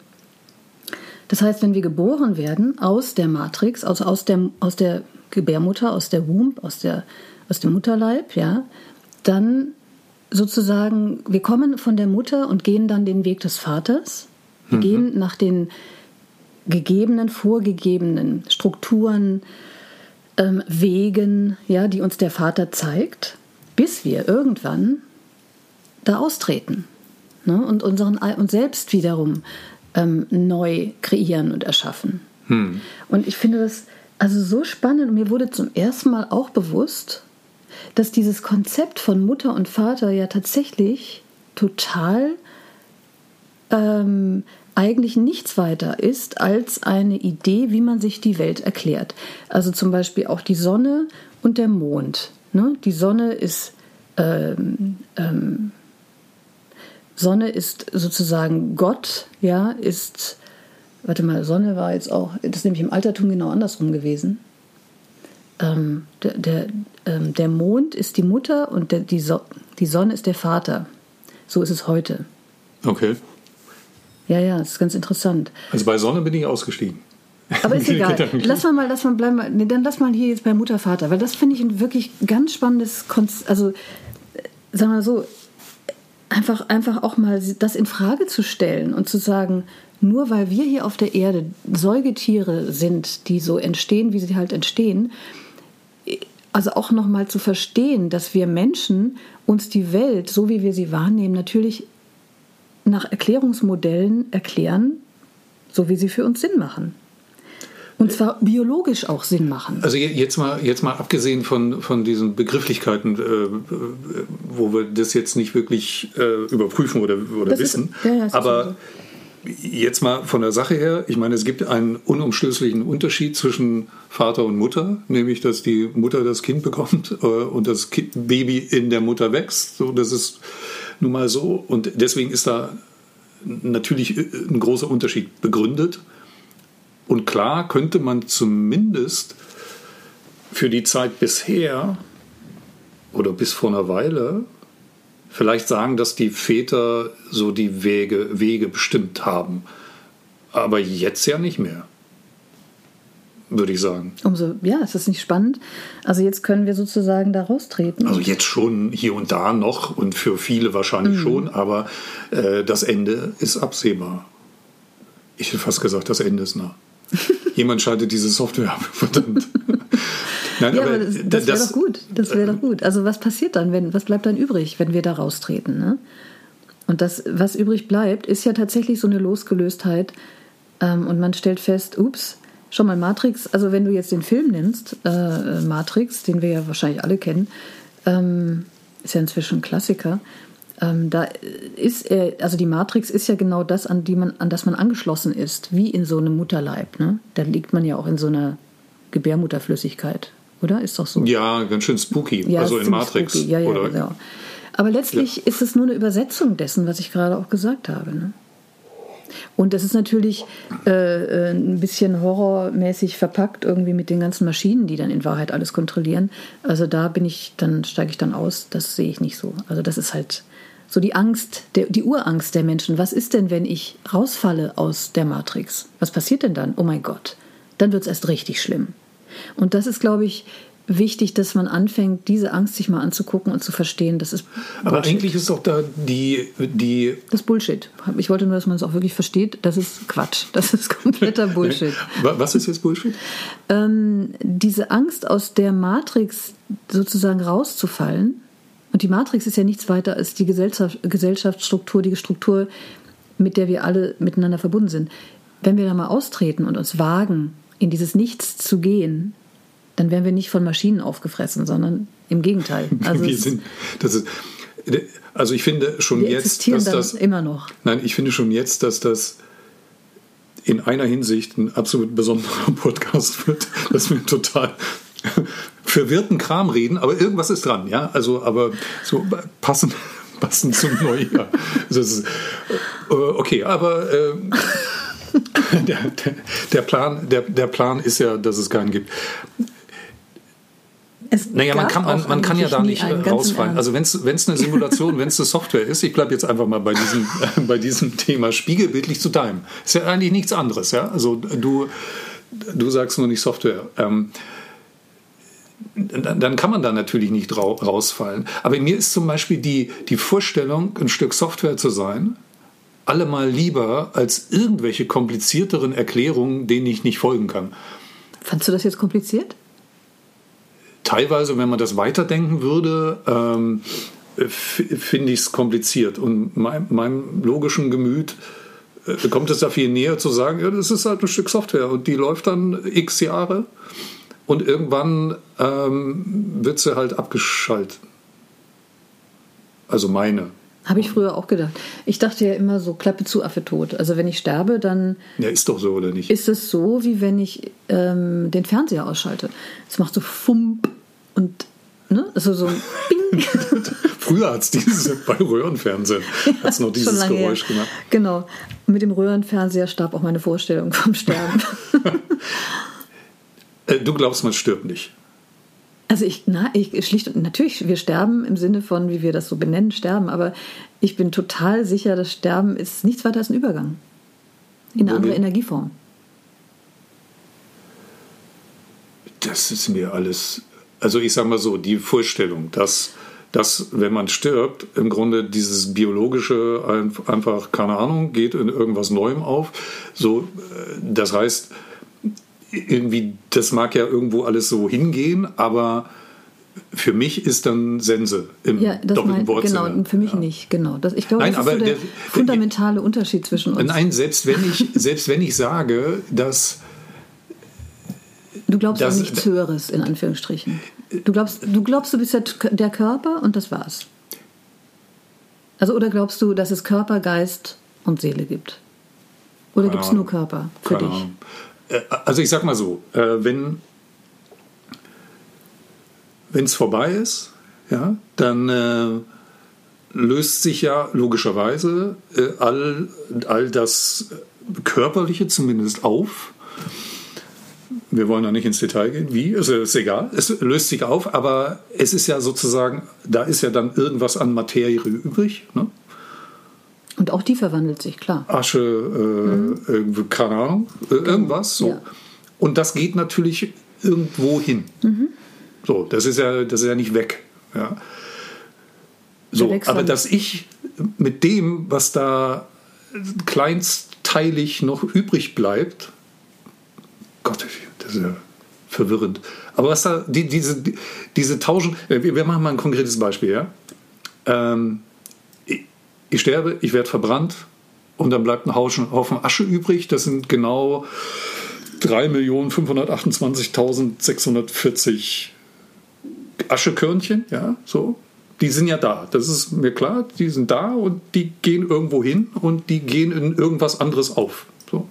das heißt, wenn wir geboren werden aus der Matrix, also aus der, aus der Gebärmutter, aus der Womb, aus, der, aus dem Mutterleib, ja, dann sozusagen, wir kommen von der Mutter und gehen dann den Weg des Vaters. Wir mhm. gehen nach den gegebenen, vorgegebenen Strukturen, ähm, Wegen, ja, die uns der Vater zeigt, bis wir irgendwann da austreten, ne? Und unseren, uns selbst wiederum ähm, neu kreieren und erschaffen. Hm. Und ich finde das Also so spannend. Und mir wurde zum ersten Mal auch bewusst, dass dieses Konzept von Mutter und Vater ja tatsächlich total ähm, eigentlich nichts weiter ist als eine Idee, wie man sich die Welt erklärt. Also zum Beispiel auch die Sonne und der Mond. Ne? Die Sonne ist ähm, ähm, Sonne ist sozusagen Gott, ja, ist, warte mal, Sonne war jetzt auch, das ist nämlich im Altertum genau andersrum gewesen. Ähm, der, der, ähm, der Mond ist die Mutter und der, die, so- die Sonne ist der Vater. So ist es heute. Okay. Ja, ja, das ist ganz interessant. Also bei Sonne bin ich ausgestiegen. Aber ist egal. Lass mal mal, lass mal bleiben. Nee, dann lass mal hier jetzt bei Mutter, Vater, weil das finde ich ein wirklich ganz spannendes Konzept. Also, sagen wir mal so, einfach, einfach auch mal das in Frage zu stellen und zu sagen, nur weil wir hier auf der Erde Säugetiere sind, die so entstehen, wie sie halt entstehen, also auch nochmal zu verstehen, dass wir Menschen uns die Welt, so wie wir sie wahrnehmen, natürlich nach Erklärungsmodellen erklären, so wie sie für uns Sinn machen. Und zwar biologisch auch Sinn machen. Also jetzt mal, jetzt mal abgesehen von, von diesen Begrifflichkeiten, äh, wo wir das jetzt nicht wirklich äh, überprüfen oder, oder wissen. Ist, ja, ja, aber so. Jetzt mal von der Sache her, ich meine, es gibt einen unumstößlichen Unterschied zwischen Vater und Mutter, nämlich dass die Mutter das Kind bekommt äh, und das Kind, Baby in der Mutter wächst. So, das ist nun mal so. Und deswegen ist da natürlich ein großer Unterschied begründet. Und klar könnte man zumindest für die Zeit bisher oder bis vor einer Weile vielleicht sagen, dass die Väter so die Wege, Wege bestimmt haben. Aber jetzt ja nicht mehr, würde ich sagen. Umso, ja, ist das nicht spannend? Also jetzt können wir sozusagen da raustreten. Also jetzt schon hier und da noch und für viele wahrscheinlich mhm. schon, aber äh, das Ende ist absehbar. Ich hätte fast gesagt, das Ende ist nah. Jemand schaltet diese Software ab, verdammt. Nein, ja, aber, aber das, das wäre doch gut. Das wäre doch gut. Also was passiert dann, wenn, was bleibt dann übrig, wenn wir da raustreten? Ne? Und das, was übrig bleibt, ist ja tatsächlich so eine Losgelöstheit. Ähm, und man stellt fest, ups, schon mal Matrix, also wenn du jetzt den Film nimmst, äh, Matrix, den wir ja wahrscheinlich alle kennen, ähm, ist ja inzwischen ein Klassiker. Ähm, da ist er, also die Matrix ist ja genau das, an, die man, an das man angeschlossen ist, wie in so einem Mutterleib. Ne? Da liegt man ja auch in so einer Gebärmutterflüssigkeit, oder? Ist doch so. Ja, ganz schön spooky, ja, also in Matrix. Ja, ja, oder? Genau. Aber letztlich ja. ist es nur eine Übersetzung dessen, was ich gerade auch gesagt habe. Ne? Und das ist natürlich äh, ein bisschen horrormäßig verpackt, irgendwie mit den ganzen Maschinen, die dann in Wahrheit alles kontrollieren. Also da bin ich, dann steige ich dann aus, das sehe ich nicht so. Also das ist halt so die Angst, der, die Urangst der Menschen. Was ist denn, wenn ich rausfalle aus der Matrix? Was passiert denn dann? Oh mein Gott, dann wird es erst richtig schlimm. Und das ist, glaube ich, wichtig, dass man anfängt, diese Angst sich mal anzugucken und zu verstehen. Das ist Bullshit. Aber eigentlich ist doch da die... die das ist Bullshit. Ich wollte nur, dass man es auch wirklich versteht. Das ist Quatsch. Das ist kompletter Bullshit. Was ist jetzt Bullshit? Ähm, diese Angst, aus der Matrix sozusagen rauszufallen. Und die Matrix ist ja nichts weiter als die Gesellschaft, Gesellschaftsstruktur, die Struktur, mit der wir alle miteinander verbunden sind. Wenn wir da mal austreten und uns wagen, in dieses Nichts zu gehen, dann wären wir nicht von Maschinen aufgefressen, sondern im Gegenteil. Also, wir sind, das ist, also ich finde schon wir jetzt, dass das immer noch. Nein, ich finde schon jetzt, dass das in einer Hinsicht ein absolut besonderer Podcast wird, dass wir total verwirrten Kram reden, aber irgendwas ist dran, ja. Also, aber so passend, passend zum Neujahr. Also, das ist, okay, aber äh, der, der, der Plan, der, der Plan ist ja, dass es keinen gibt. Es naja, man kann, man, man kann ja da nicht rausfallen. Also wenn es eine Simulation, wenn es eine Software ist, ich bleibe jetzt einfach mal bei diesem, bei diesem Thema spiegelbildlich zu deinem. Ist ja eigentlich nichts anderes. Ja? Also du, du sagst nur nicht Software. Ähm, dann, dann kann man da natürlich nicht ra- rausfallen. Aber mir ist zum Beispiel die, die Vorstellung, ein Stück Software zu sein, allemal lieber als irgendwelche komplizierteren Erklärungen, denen ich nicht folgen kann. Fandst du das jetzt kompliziert? Teilweise, wenn man das weiterdenken würde, ähm, f- finde ich es kompliziert. Und mein, meinem logischen Gemüt äh, kommt es da viel näher zu sagen, ja, das ist halt ein Stück Software und die läuft dann x Jahre und irgendwann ähm, wird sie halt abgeschaltet. Also meine. Habe ich früher auch gedacht. Ich dachte ja immer so, Klappe zu, Affe tot. Also wenn ich sterbe, dann... Ja, ist doch so, oder nicht? Ist es so, wie wenn ich ähm, den Fernseher ausschalte. Es macht so Fump und... Ne? Also so ein Bing. Früher hat es dieses... Bei Röhrenfernsehen hat es noch dieses Geräusch her. gemacht. Genau. Mit dem Röhrenfernseher starb auch meine Vorstellung vom Sterben. Du glaubst, man stirbt nicht. Also ich, na, ich schlicht und natürlich, wir sterben im Sinne von, wie wir das so benennen, sterben, aber ich bin total sicher, das Sterben ist nichts weiter als ein Übergang in eine Wo andere wir? Energieform. Das ist mir alles, also ich sag mal so, die Vorstellung, dass, dass wenn man stirbt, im Grunde dieses biologische einfach, keine Ahnung, geht in irgendwas Neuem auf, so, das heißt, irgendwie, das mag ja irgendwo alles so hingehen, aber für mich ist dann Sense im ja, doppelten Wortsinne. Genau, für mich ja. nicht. Genau. Das, ich glaube, nein, das ist so der, der fundamentale der, Unterschied zwischen uns. Nein, selbst wenn ich, selbst wenn ich sage, dass... Du glaubst dass, an nichts Höheres, in Anführungsstrichen. Du glaubst, du glaubst, du bist der, der Körper und das war's. Also, oder glaubst du, dass es Körper, Geist und Seele gibt? Oder gibt es nur Körper für dich? Ahnung. Also ich sag mal so, wenn es vorbei ist, ja, dann äh, löst sich ja logischerweise äh, all, all das Körperliche zumindest auf. Wir wollen da nicht ins Detail gehen, wie, ist, ist egal, es löst sich auf, aber es ist ja sozusagen, da ist ja dann irgendwas an Materie übrig, ne? Und auch die verwandelt sich, klar. Asche, äh, mhm. äh, keine Ahnung, äh, irgendwas. So. Ja. Und das geht natürlich irgendwo hin. Mhm. So, das ist ja, das ist ja nicht weg. Ja. So, aber dass ich mit dem, was da kleinsteilig noch übrig bleibt, Gott, das ist ja verwirrend. Aber was da, die, diese, die, diese Tauschen, wir machen mal ein konkretes Beispiel, ja. Ähm, Ich sterbe, ich werde verbrannt und dann bleibt ein Haufen Asche übrig. Das sind genau drei Millionen fünfhundertachtundzwanzigtausendsechshundertvierzig Aschekörnchen. Ja, so. Die sind ja da, das ist mir klar. Die sind da und die gehen irgendwo hin und die gehen in irgendwas anderes auf. So.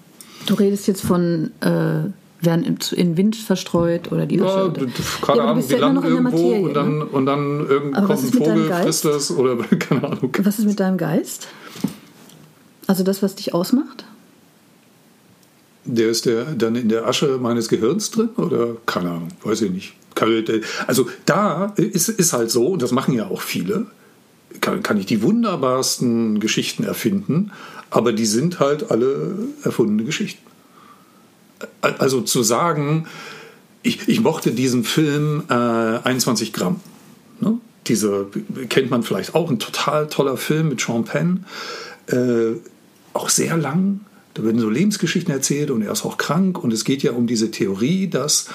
Du redest jetzt von... Äh werden in Wind verstreut oder die Asche. Ja, keine Ahnung, die landen irgendwo und dann, und dann kommt ein Vogel, frisst das oder keine Ahnung. Was ist mit deinem Geist? Also das, was dich ausmacht? Der ist der dann in der Asche meines Gehirns drin oder? Keine Ahnung, weiß ich nicht. Also da ist, ist halt so, und das machen ja auch viele, kann, kann ich die wunderbarsten Geschichten erfinden, aber die sind halt alle erfundene Geschichten. Also zu sagen, ich, ich mochte diesen Film äh, einundzwanzig Gramm. Ne? Diese, kennt man vielleicht auch, ein total toller Film mit Sean Penn. Äh, auch sehr lang, da werden so Lebensgeschichten erzählt und er ist auch krank. Und es geht ja um diese Theorie, dass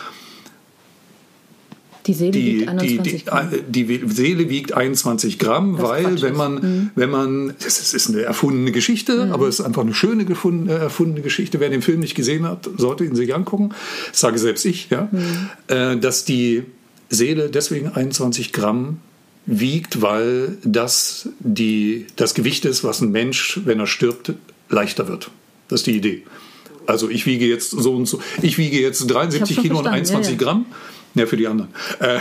die Seele, die, wiegt, einundzwanzig Gramm. Die, die, die Seele wiegt einundzwanzig Gramm, das weil wenn man, mhm. wenn man, das ist eine erfundene Geschichte, mhm. aber es ist einfach eine schöne erfundene Geschichte. Wer den Film nicht gesehen hat, sollte ihn sich angucken. Das sage selbst ich, ja, mhm. dass die Seele deswegen einundzwanzig Gramm wiegt, weil das die, das Gewicht ist, was ein Mensch, wenn er stirbt, leichter wird. Das ist die Idee. Also ich wiege jetzt so und so, ich wiege jetzt dreiundsiebzig Kilo und einundzwanzig ja, ja. Gramm. Ja, für die anderen. Äh,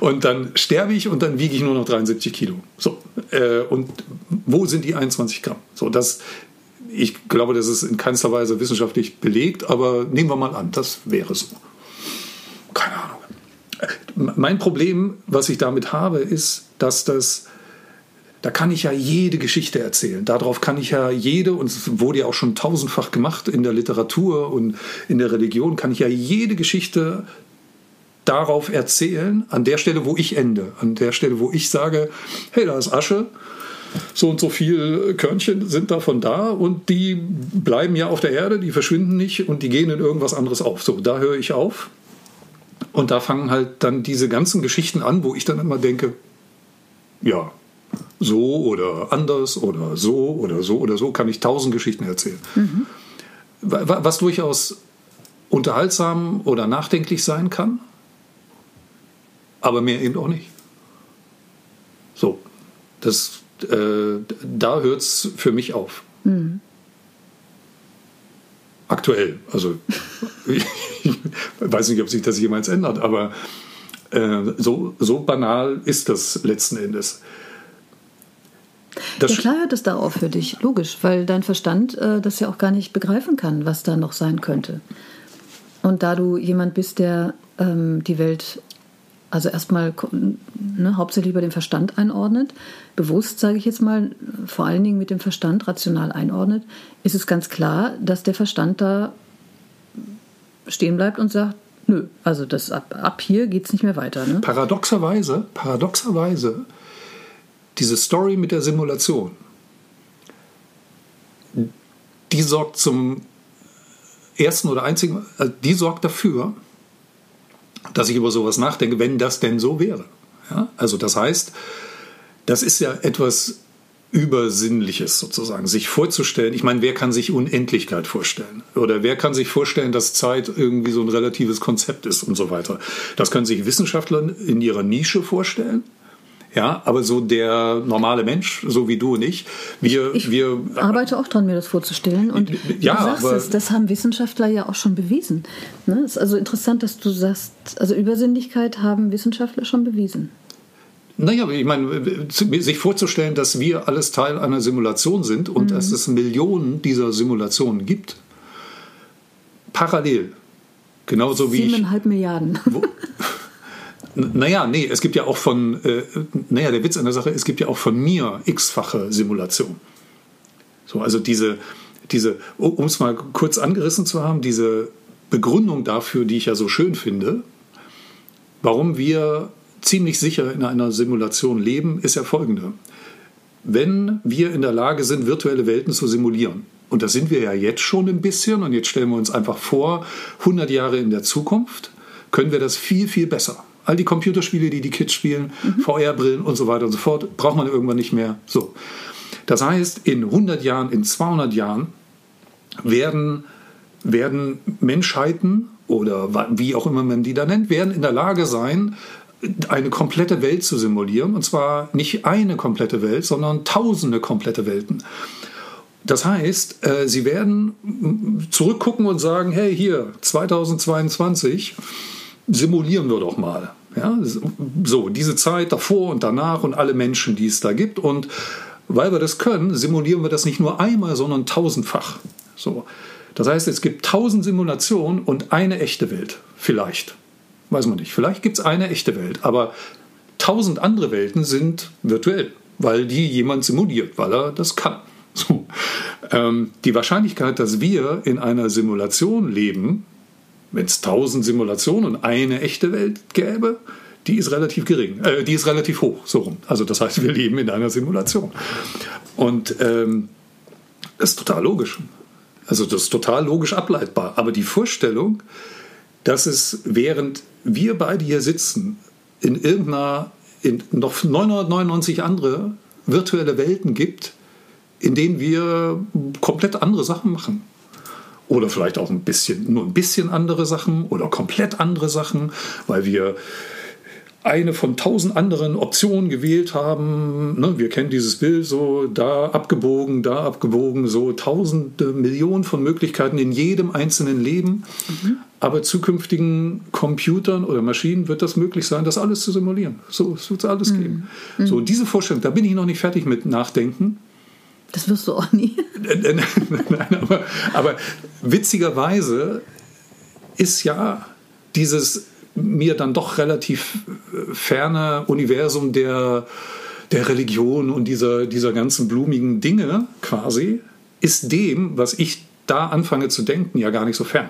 und dann sterbe ich und dann wiege ich nur noch dreiundsiebzig Kilo. So, äh, und wo sind die einundzwanzig Gramm? So, das, ich glaube, das ist in keinster Weise wissenschaftlich belegt, aber nehmen wir mal an, das wäre so. Keine Ahnung. Mein Problem, was ich damit habe, ist, dass das, da kann ich ja jede Geschichte erzählen. Darauf kann ich ja jede, und es wurde ja auch schon tausendfach gemacht in der Literatur und in der Religion, kann ich ja jede Geschichte darauf erzählen, an der Stelle, wo ich ende, an der Stelle, wo ich sage, hey, da ist Asche, so und so viel Körnchen sind davon da und die bleiben ja auf der Erde, die verschwinden nicht und die gehen in irgendwas anderes auf. So, da höre ich auf und da fangen halt dann diese ganzen Geschichten an, wo ich dann immer denke, ja, so oder anders oder so oder so oder so, kann ich tausend Geschichten erzählen. Mhm. Was durchaus unterhaltsam oder nachdenklich sein kann, aber mehr eben auch nicht. So, das, äh, da hört es für mich auf. Mhm. Aktuell, also ich weiß nicht, ob sich das jemals ändert, aber äh, so, so banal ist das letzten Endes. Das ja, klar hört es da auf für dich, logisch, weil dein Verstand äh, das ja auch gar nicht begreifen kann, was da noch sein könnte. Und da du jemand bist, der ähm, die Welt, also erstmal ne, hauptsächlich über den Verstand einordnet, bewusst, sage ich jetzt mal, vor allen Dingen mit dem Verstand rational einordnet, ist es ganz klar, dass der Verstand da stehen bleibt und sagt, nö, also das, ab, ab hier geht es nicht mehr weiter. Ne? Paradoxerweise, paradoxerweise, diese Story mit der Simulation, die sorgt zum ersten oder einzigen, die sorgt dafür, dass ich über sowas nachdenke, wenn das denn so wäre. Ja? Also das heißt, das ist ja etwas Übersinnliches sozusagen, sich vorzustellen. Ich meine, wer kann sich Unendlichkeit vorstellen? Oder wer kann sich vorstellen, dass Zeit irgendwie so ein relatives Konzept ist und so weiter? Das können sich Wissenschaftler in ihrer Nische vorstellen. Ja, aber so der normale Mensch, so wie du und ich, wir... Ich wir, arbeite auch dran, mir das vorzustellen. Und ja, du sagst aber, es, das haben Wissenschaftler ja auch schon bewiesen. Es ne? ist also interessant, dass du sagst, also Übersinnlichkeit haben Wissenschaftler schon bewiesen. Naja, ich meine, sich vorzustellen, dass wir alles Teil einer Simulation sind und mhm. dass es Millionen dieser Simulationen gibt, parallel. Genauso wie ich... siebeneinhalb Milliarden. Wo, Naja, nee, es gibt ja auch von, äh, naja, der Witz an der Sache, es gibt ja auch von mir x-fache Simulation. So, also diese, diese um es mal kurz angerissen zu haben, diese Begründung dafür, die ich ja so schön finde, warum wir ziemlich sicher in einer Simulation leben, ist ja folgende. Wenn wir in der Lage sind, virtuelle Welten zu simulieren, und das sind wir ja jetzt schon ein bisschen, und jetzt stellen wir uns einfach vor, hundert Jahre in der Zukunft, können wir das viel, viel besser. All die Computerspiele, die die Kids spielen, mhm. V R-Brillen und so weiter und so fort, braucht man irgendwann nicht mehr. So. Das heißt, in hundert Jahren, in zweihundert Jahren werden, werden Menschheiten oder wie auch immer man die da nennt, werden in der Lage sein, eine komplette Welt zu simulieren. Und zwar nicht eine komplette Welt, sondern tausende komplette Welten. Das heißt, äh, sie werden zurückgucken und sagen, hey, hier, zweitausendzweiundzwanzig simulieren wir doch mal. Ja, so, diese Zeit davor und danach und alle Menschen, die es da gibt. Und weil wir das können, simulieren wir das nicht nur einmal, sondern tausendfach. So. Das heißt, es gibt tausend Simulationen und eine echte Welt. Vielleicht. Weiß man nicht. Vielleicht gibt es eine echte Welt. Aber tausend andere Welten sind virtuell, weil die jemand simuliert, weil er das kann. So. Ähm, die Wahrscheinlichkeit, dass wir in einer Simulation leben, wenn es tausend Simulationen und eine echte Welt gäbe, die ist relativ gering, äh, die ist relativ hoch, so rum. Also das heißt, wir leben in einer Simulation. Und ähm, das ist total logisch. Also das ist total logisch ableitbar. Aber die Vorstellung, dass es, während wir beide hier sitzen, in irgendeiner, in noch neunhundertneunundneunzig andere virtuelle Welten gibt, in denen wir komplett andere Sachen machen. Oder vielleicht auch ein bisschen, nur ein bisschen andere Sachen oder komplett andere Sachen, weil wir eine von tausend anderen Optionen gewählt haben. Ne, wir kennen dieses Bild, so da abgebogen, da abgebogen, so tausende Millionen von Möglichkeiten in jedem einzelnen Leben. Mhm. Aber zukünftigen Computern oder Maschinen wird das möglich sein, das alles zu simulieren. So, es wird alles mhm. geben. Mhm. So, diese Vorstellung, da bin ich noch nicht fertig mit Nachdenken. Das wirst du auch nie. Nein, aber, aber witzigerweise ist ja dieses mir dann doch relativ ferne Universum der, der Religion und dieser, dieser ganzen blumigen Dinge quasi, ist dem, was ich da anfange zu denken, ja gar nicht so fern.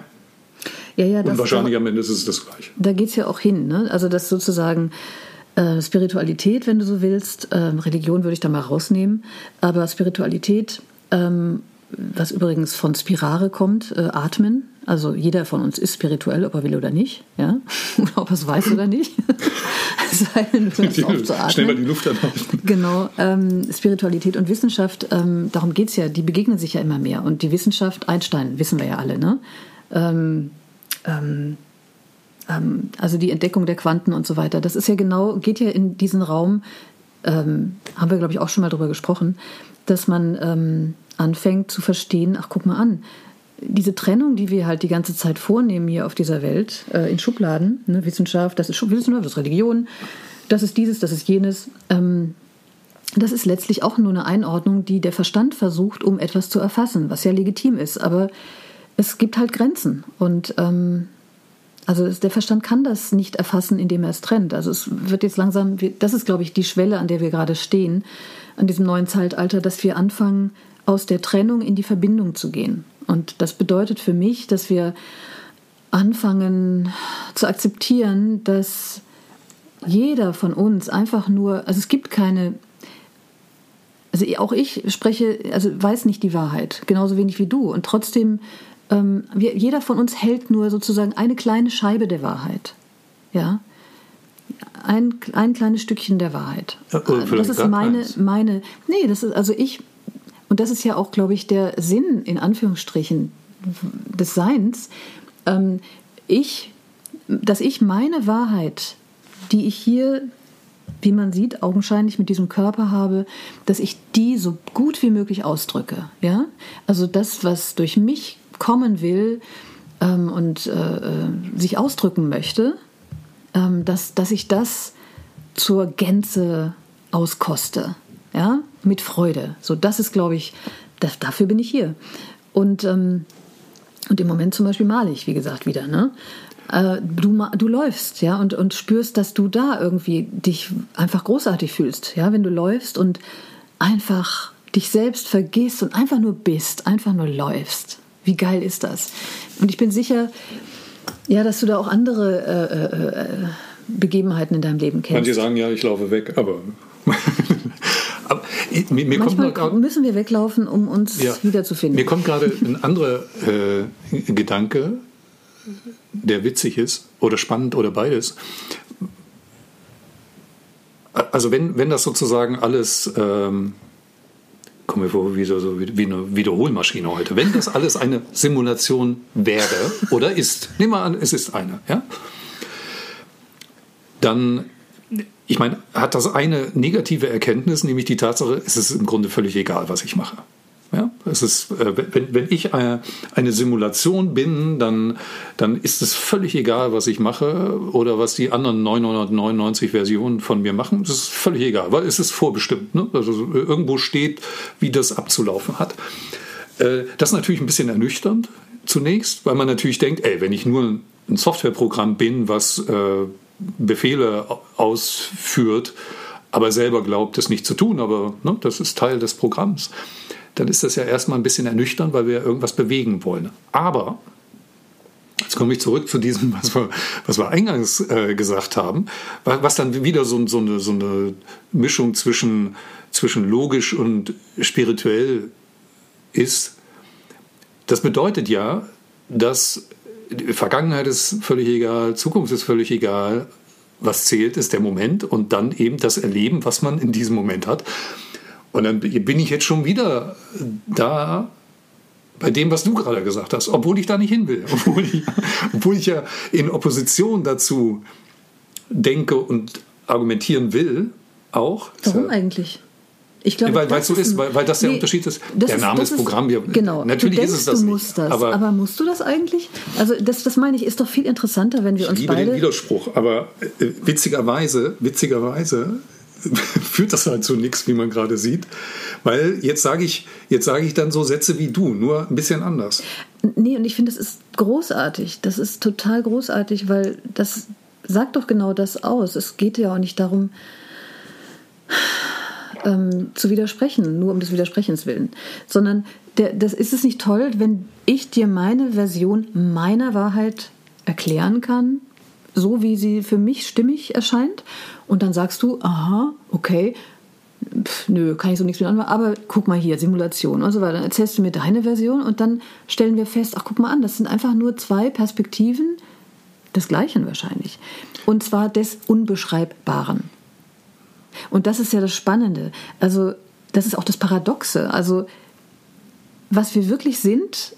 Ja, ja, das und wahrscheinlich am Ende ist es das Gleiche. Da geht es ja auch hin, ne? Also das sozusagen... Äh, Spiritualität, wenn du so willst, ähm, Religion würde ich da mal rausnehmen, aber Spiritualität, ähm, was übrigens von Spirare kommt, äh, Atmen, Also jeder von uns ist spirituell, ob er will oder nicht. Ja? Oder ob er es weiß oder nicht. Sei denn, du die, aufzuatmen. Schnell mal die Luft anhalten. Genau. Ähm, Spiritualität und Wissenschaft, ähm, darum geht es ja. Die begegnen sich ja immer mehr. Und die Wissenschaft, Einstein, wissen wir ja alle. Ne? Ähm, ähm, ähm, also die Entdeckung der Quanten und so weiter. Das ist ja genau, geht ja in diesen Raum, ähm, haben wir, glaube ich, auch schon mal drüber gesprochen, dass man ähm, anfängt zu verstehen, ach, guck mal an, diese Trennung, die wir halt die ganze Zeit vornehmen hier auf dieser Welt, äh, in Schubladen, ne, Wissenschaft, das ist Wissenschaft, das ist Religion, das ist dieses, das ist jenes, ähm, das ist letztlich auch nur eine Einordnung, die der Verstand versucht, um etwas zu erfassen, was ja legitim ist, aber es gibt halt Grenzen und ähm, also der Verstand kann das nicht erfassen, indem er es trennt. Also es wird jetzt langsam, das ist, glaube ich, die Schwelle, an der wir gerade stehen, an diesem neuen Zeitalter, dass wir anfangen, aus der Trennung in die Verbindung zu gehen. Und das bedeutet für mich, dass wir anfangen zu akzeptieren, dass jeder von uns einfach nur, also es gibt keine, also auch ich spreche, also weiß nicht die Wahrheit, genauso wenig wie du. Und trotzdem, ähm, wir, jeder von uns hält nur sozusagen eine kleine Scheibe der Wahrheit, ja, ein, ein kleines Stückchen der Wahrheit. Ja, das ist meine, meine, nee, das ist, also ich, und das ist ja auch, glaube ich, der Sinn, in Anführungsstrichen, des Seins. Ähm, ich, dass ich meine Wahrheit, die ich hier, wie man sieht, augenscheinlich mit diesem Körper habe, dass ich die so gut wie möglich ausdrücke. Ja? Also das, was durch mich kommen will ähm, und äh, sich ausdrücken möchte, ähm, dass, dass ich das zur Gänze auskoste. Ja, mit Freude. So, das ist, glaube ich, das, dafür bin ich hier. Und, ähm, und im Moment zum Beispiel male ich, wie gesagt, wieder. Ne? Äh, du, du läufst, ja, und, und spürst, dass du da irgendwie dich einfach großartig fühlst. Ja, wenn du läufst und einfach dich selbst vergisst und einfach nur bist, einfach nur läufst. Wie geil ist das? Und ich bin sicher, ja, dass du da auch andere äh, äh, Begebenheiten in deinem Leben kennst. Manche sagen, ja, ich laufe weg, aber... Aber mir, mir manchmal kommt grad, müssen wir weglaufen, um uns ja, wiederzufinden. Mir kommt gerade ein anderer äh, Gedanke, der witzig ist oder spannend oder beides. Also wenn, wenn das sozusagen alles, ähm, kommen wir vor wie, so, wie, wie eine Wiederholmaschine heute, wenn das alles eine Simulation wäre oder ist, nehmen wir an, es ist eine, ja? Dann... Ich meine, hat das eine negative Erkenntnis, nämlich die Tatsache, es ist im Grunde völlig egal, was ich mache. Ja? Es ist, wenn, wenn ich eine Simulation bin, dann, dann ist es völlig egal, was ich mache oder was die anderen neunhundertneunundneunzig Versionen von mir machen. Es ist völlig egal, weil es ist vorbestimmt. Ne? Also irgendwo steht, wie das abzulaufen hat. Das ist natürlich ein bisschen ernüchternd zunächst, weil man natürlich denkt, ey, wenn ich nur ein Softwareprogramm bin, was... Befehle ausführt, aber selber glaubt, es nicht zu tun, aber ne, das ist Teil des Programms, dann ist das ja erstmal ein bisschen ernüchternd, weil wir irgendwas bewegen wollen. Aber, jetzt komme ich zurück zu diesem, was wir, was wir eingangs äh, gesagt haben, was dann wieder so, so, eine, so eine Mischung zwischen, zwischen logisch und spirituell ist. Das bedeutet ja, dass die Vergangenheit ist völlig egal, Zukunft ist völlig egal. Was zählt, ist der Moment und dann eben das Erleben, was man in diesem Moment hat. Und dann bin ich jetzt schon wieder da bei dem, was du gerade gesagt hast, obwohl ich da nicht hin will. Obwohl ich, obwohl ich ja in Opposition dazu denke und argumentieren will, auch. Warum ja, eigentlich? Ich glaube, weil, weil, so ist, weil, weil das der nee, Unterschied ist. Der ist, Name ist Programm. Wir, genau. Natürlich du denkst, ist es das. Du musst nicht, das aber, aber musst du das eigentlich? Also das, das meine ich, ist doch viel interessanter, wenn wir uns beide... Ich liebe den Widerspruch, aber äh, witzigerweise, witzigerweise führt das halt zu nichts, wie man gerade sieht. Weil jetzt sage ich, jetzt sage ich dann so Sätze wie du, nur ein bisschen anders. Nee, und ich finde, das ist großartig. Das ist total großartig, weil das sagt doch genau das aus. Es geht ja auch nicht darum... Ähm, zu widersprechen, nur um des Widersprechens willen. Sondern der, das ist es nicht toll, wenn ich dir meine Version meiner Wahrheit erklären kann, so wie sie für mich stimmig erscheint, und dann sagst du, aha, okay, pf, nö, kann ich so nichts mehr anmachen, aber guck mal hier, Simulation und so weiter. Dann erzählst du mir deine Version und dann stellen wir fest, ach guck mal an, das sind einfach nur zwei Perspektiven des Gleichen wahrscheinlich. Und zwar des Unbeschreibbaren. Und das ist ja das Spannende. Also das ist auch das Paradoxe. Also was wir wirklich sind,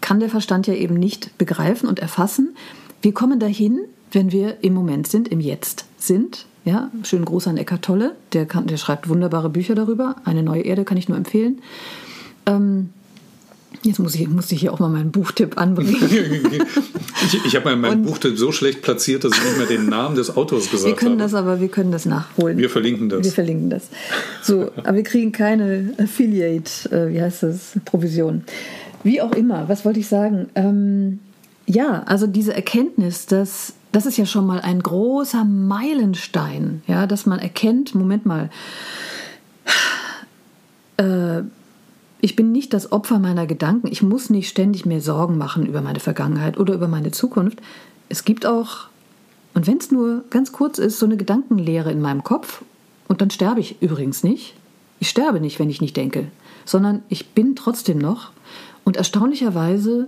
kann der Verstand ja eben nicht begreifen und erfassen. Wir kommen dahin, wenn wir im Moment sind, im Jetzt sind. Ja, schönen Gruß an Eckart Tolle, der, kann, der schreibt wunderbare Bücher darüber. Eine neue Erde kann ich nur empfehlen. Ähm, jetzt muss ich, muss ich hier auch mal meinen Buchtipp anbringen. ich ich habe meinen Und, Buchtipp so schlecht platziert, dass ich nicht mehr den Namen des Autors gesagt habe. Wir können habe. das aber, wir können das nachholen. Wir verlinken das. Wir verlinken das. So, aber wir kriegen keine Affiliate, äh, wie heißt das, Provision. Wie auch immer, was wollte ich sagen? Ähm, ja, also diese Erkenntnis, dass Das ist ja schon mal ein großer Meilenstein, ja, dass man erkennt, Moment mal, äh, ich bin nicht das Opfer meiner Gedanken, ich muss nicht ständig mehr Sorgen machen über meine Vergangenheit oder über meine Zukunft. Es gibt auch, und wenn es nur ganz kurz ist, so eine Gedankenleere in meinem Kopf und dann sterbe ich übrigens nicht. Ich sterbe nicht, wenn ich nicht denke, sondern ich bin trotzdem noch und erstaunlicherweise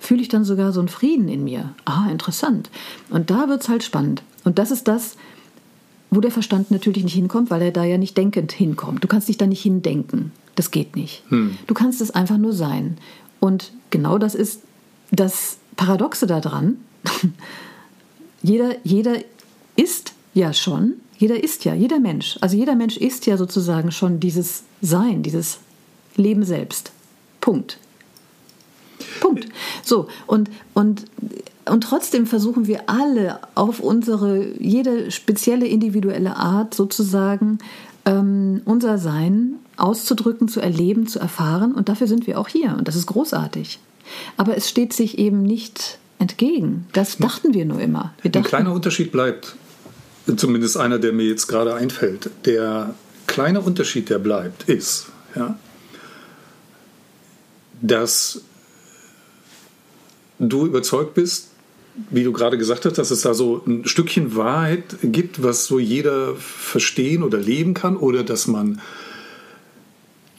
fühle ich dann sogar so einen Frieden in mir. Ah, interessant. Und da wird es halt spannend. Und das ist das, wo der Verstand natürlich nicht hinkommt, weil er da ja nicht denkend hinkommt. Du kannst dich da nicht hindenken. Das geht nicht. Hm. Du kannst es einfach nur sein. Und genau das ist das Paradoxe daran. jeder, jeder ist ja schon, jeder ist ja, jeder Mensch. Also jeder Mensch ist ja sozusagen schon dieses Sein, dieses Leben selbst. Punkt. Punkt. So, und, und, und trotzdem versuchen wir alle auf unsere, jede spezielle individuelle Art sozusagen ähm, unser Sein auszudrücken, zu erleben, zu erfahren. Und dafür sind wir auch hier. Und das ist großartig. Aber es steht sich eben nicht entgegen. Das dachten wir nur immer. Wir dachten, ein kleiner Unterschied bleibt, zumindest einer, der mir jetzt gerade einfällt. Der kleine Unterschied, der bleibt, ist, ja, dass du überzeugt bist, wie du gerade gesagt hast, dass es da so ein Stückchen Wahrheit gibt, was so jeder verstehen oder leben kann oder dass man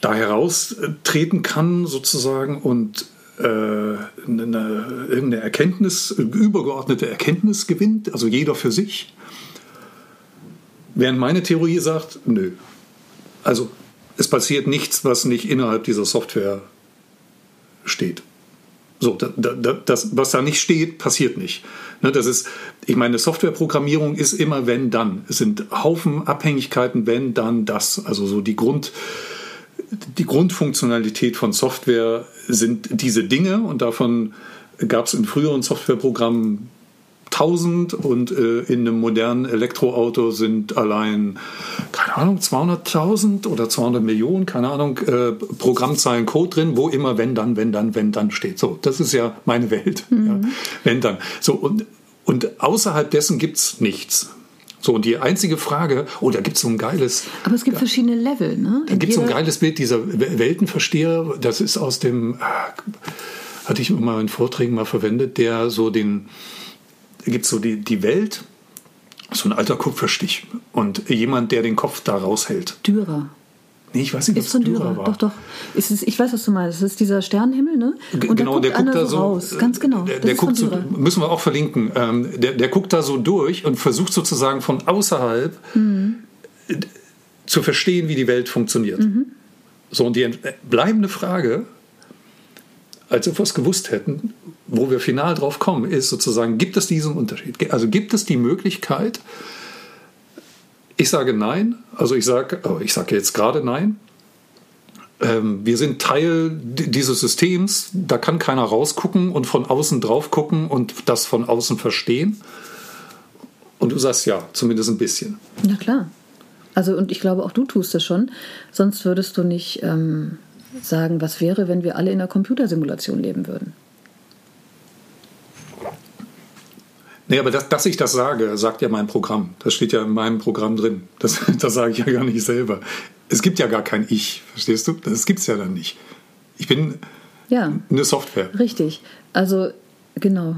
da heraustreten kann sozusagen und äh, eine, irgendeine Erkenntnis, übergeordnete Erkenntnis gewinnt, also jeder für sich. Während meine Theorie sagt, nö, also es passiert nichts, was nicht innerhalb dieser Software steht. So, da, da, das, was da nicht steht, passiert nicht. Ne, das ist, ich meine, Softwareprogrammierung ist immer wenn, dann. Es sind Haufen Abhängigkeiten, wenn, dann, das. Also so die Grund, die Grundfunktionalität von Software sind diese Dinge und davon gab es in früheren Softwareprogrammen tausend und äh, in einem modernen Elektroauto sind allein, keine Ahnung, zweihunderttausend oder zweihundert Millionen, keine Ahnung, äh, Programmzeilen Code drin, wo immer wenn, dann, wenn, dann, wenn, dann steht. So, das ist ja meine Welt. Mhm. Ja. Wenn, dann. So, und, und außerhalb dessen gibt es nichts. So, und die einzige Frage, oh, da gibt es so ein geiles... Aber es gibt verschiedene Level, ne? Da gibt es so ein geiles Bild dieser Weltenversteher, das ist aus dem, äh, hatte ich mal in Vorträgen mal verwendet, der so den... Da gibt es so die, die Welt, so ein alter Kupferstich und jemand, der den Kopf da raushält. Dürer. Nee, ich weiß nicht, was Dürer, Dürer war. Doch, doch. Ist es, ich weiß, was du meinst. Das ist dieser Sternenhimmel, ne? Und genau, der guckt, der guckt da so raus. Ganz genau. Der, der guckt so, müssen wir auch verlinken. Ähm, der, der guckt da so durch und versucht sozusagen von außerhalb mhm. zu verstehen, wie die Welt funktioniert. Mhm. So, und die bleibende Frage, als ob wir es gewusst hätten, wo wir final drauf kommen, ist sozusagen, gibt es diesen Unterschied? Also gibt es die Möglichkeit, ich sage nein, also ich sage, oh, ich sage jetzt gerade nein, ähm, wir sind Teil dieses Systems, da kann keiner rausgucken und von außen drauf gucken und das von außen verstehen. Und du sagst ja, zumindest ein bisschen. Na klar. Also und ich glaube, auch du tust das schon, sonst würdest du nicht... Ähm sagen, was wäre, wenn wir alle in einer Computersimulation leben würden? Nee, aber das, dass ich das sage, sagt ja mein Programm. Das steht ja in meinem Programm drin. Das, das sage ich ja gar nicht selber. Es gibt ja gar kein Ich, verstehst du? Das gibt es ja dann nicht. Ich bin ja eine Software. Richtig. Also, genau.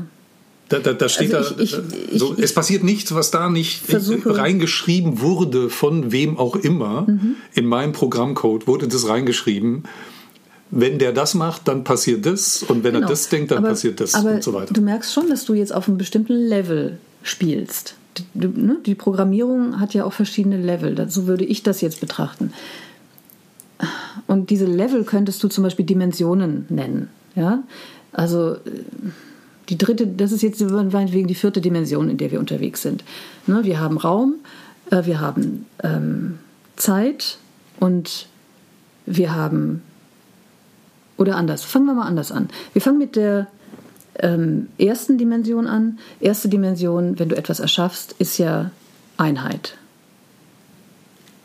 Da, da, da steht also da, ich, ich, so, ich, es passiert nichts, was da nicht versuche. reingeschrieben wurde, von wem auch immer. Mhm. In meinem Programmcode wurde das reingeschrieben. Wenn der das macht, dann passiert das. Und wenn genau. er das denkt, dann aber, passiert das aber und so weiter. Du merkst schon, dass du jetzt auf einem bestimmten Level spielst. Die, ne, die Programmierung hat ja auch verschiedene Level. So würde ich das jetzt betrachten. Und diese Level könntest du zum Beispiel Dimensionen nennen. Ja? Also die dritte, das ist jetzt wegen die vierte Dimension, in der wir unterwegs sind. Ne, wir haben Raum, äh, wir haben ähm, Zeit und wir haben, oder anders, fangen wir mal anders an. Wir fangen mit der ähm, ersten Dimension an. Erste Dimension, wenn du etwas erschaffst, ist ja Einheit.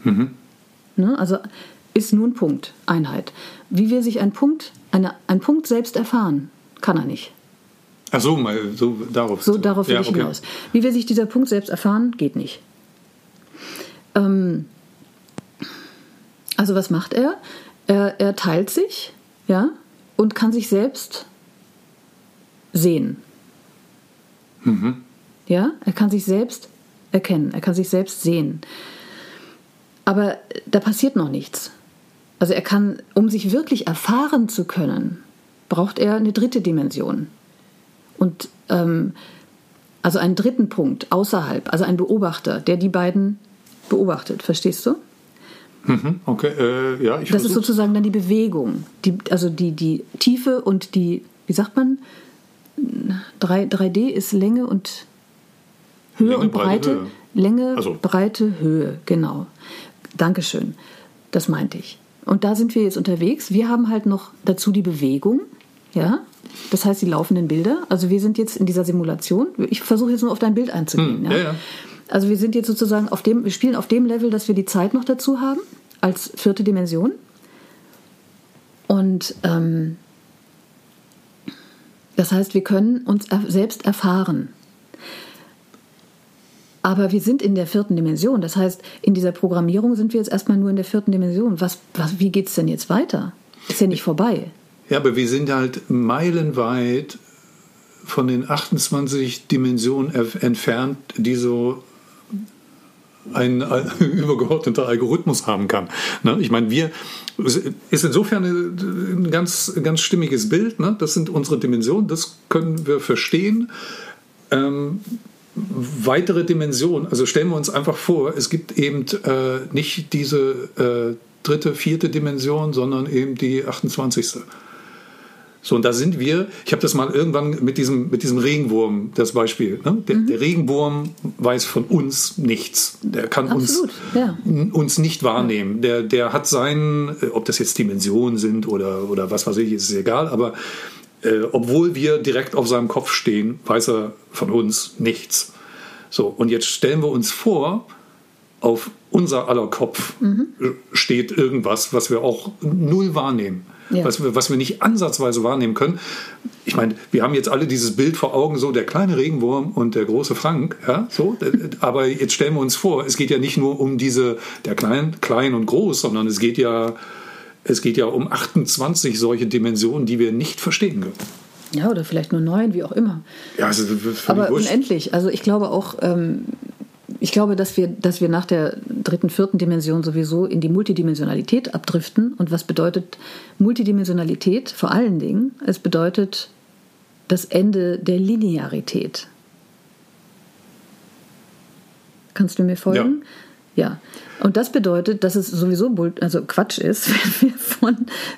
Mhm. Ne, also ist nur ein Punkt, Einheit. Wie will sich ein Punkt, eine, ein Punkt selbst erfahren, kann er nicht. Ach so, mal, so darauf. So darauf will ja, ich okay. hinaus. Wie will sich dieser Punkt selbst erfahren, geht nicht. Ähm, also was macht er? er? Er teilt sich, ja, und kann sich selbst sehen. Mhm. Ja, er kann sich selbst erkennen, er kann sich selbst sehen. Aber da passiert noch nichts. Also er kann, um sich wirklich erfahren zu können, braucht er eine dritte Dimension. Und ähm, also einen dritten Punkt außerhalb, also einen Beobachter, der die beiden beobachtet. Verstehst du? Mhm, okay, äh, ja. Ich das versuch's. Ist sozusagen dann die Bewegung, die, also die, die Tiefe und die, wie sagt man, drei D ist Länge und Höhe Länge, und Breite. Breite Höhe. Länge, also. Breite, Höhe, genau. Dankeschön, das meinte ich. Und da sind wir jetzt unterwegs. Wir haben halt noch dazu die Bewegung, ja. Das heißt, die laufenden Bilder. Also wir sind jetzt in dieser Simulation. Ich versuche jetzt nur auf dein Bild einzugehen. Hm, ja. Ja, ja. Also wir sind jetzt sozusagen auf dem, wir spielen auf dem Level, dass wir die Zeit noch dazu haben, als vierte Dimension. Und ähm, das heißt, wir können uns er- selbst erfahren. Aber wir sind in der vierten Dimension. Das heißt, in dieser Programmierung sind wir jetzt erstmal nur in der vierten Dimension. Was, was, wie geht es denn jetzt weiter? Ist ja nicht vorbei. Ja, aber wir sind halt meilenweit von den achtundzwanzig Dimensionen entfernt, die so ein übergeordneter Algorithmus haben kann. Ich meine, wir ist insofern ein ganz, ganz stimmiges Bild. Das sind unsere Dimensionen, das können wir verstehen. Ähm, weitere Dimensionen, also stellen wir uns einfach vor, es gibt eben nicht diese dritte, vierte Dimension, sondern eben die achtundzwanzigste. So, und da sind wir, ich habe das mal irgendwann mit diesem, mit diesem Regenwurm, das Beispiel, ne? der, mhm. der Regenwurm weiß von uns nichts, der kann Absolut, uns, ja. n, uns nicht wahrnehmen, der, der hat seinen, ob das jetzt Dimensionen sind oder, oder was weiß ich, ist es egal, aber äh, obwohl wir direkt auf seinem Kopf stehen, weiß er von uns nichts. So, und jetzt stellen wir uns vor, auf unser aller Kopf mhm. steht irgendwas, was wir auch null wahrnehmen. Ja. Was, wir, was wir nicht ansatzweise wahrnehmen können. Ich meine, wir haben jetzt alle dieses Bild vor Augen, so der kleine Regenwurm und der große Frank. Ja, so. Aber jetzt stellen wir uns vor, es geht ja nicht nur um diese, der klein, klein und groß, sondern es geht ja, es geht ja um achtundzwanzig solche Dimensionen, die wir nicht verstehen können. Ja, oder vielleicht nur neun, wie auch immer. Ja, also aber unendlich. Also ich glaube auch... Ähm Ich glaube, dass wir, dass wir nach der dritten, vierten Dimension sowieso in die Multidimensionalität abdriften. Und was bedeutet Multidimensionalität? Vor allen Dingen, es bedeutet das Ende der Linearität. Kannst du mir folgen? Ja. Ja. Und das bedeutet, dass es sowieso also Quatsch ist, wenn wir von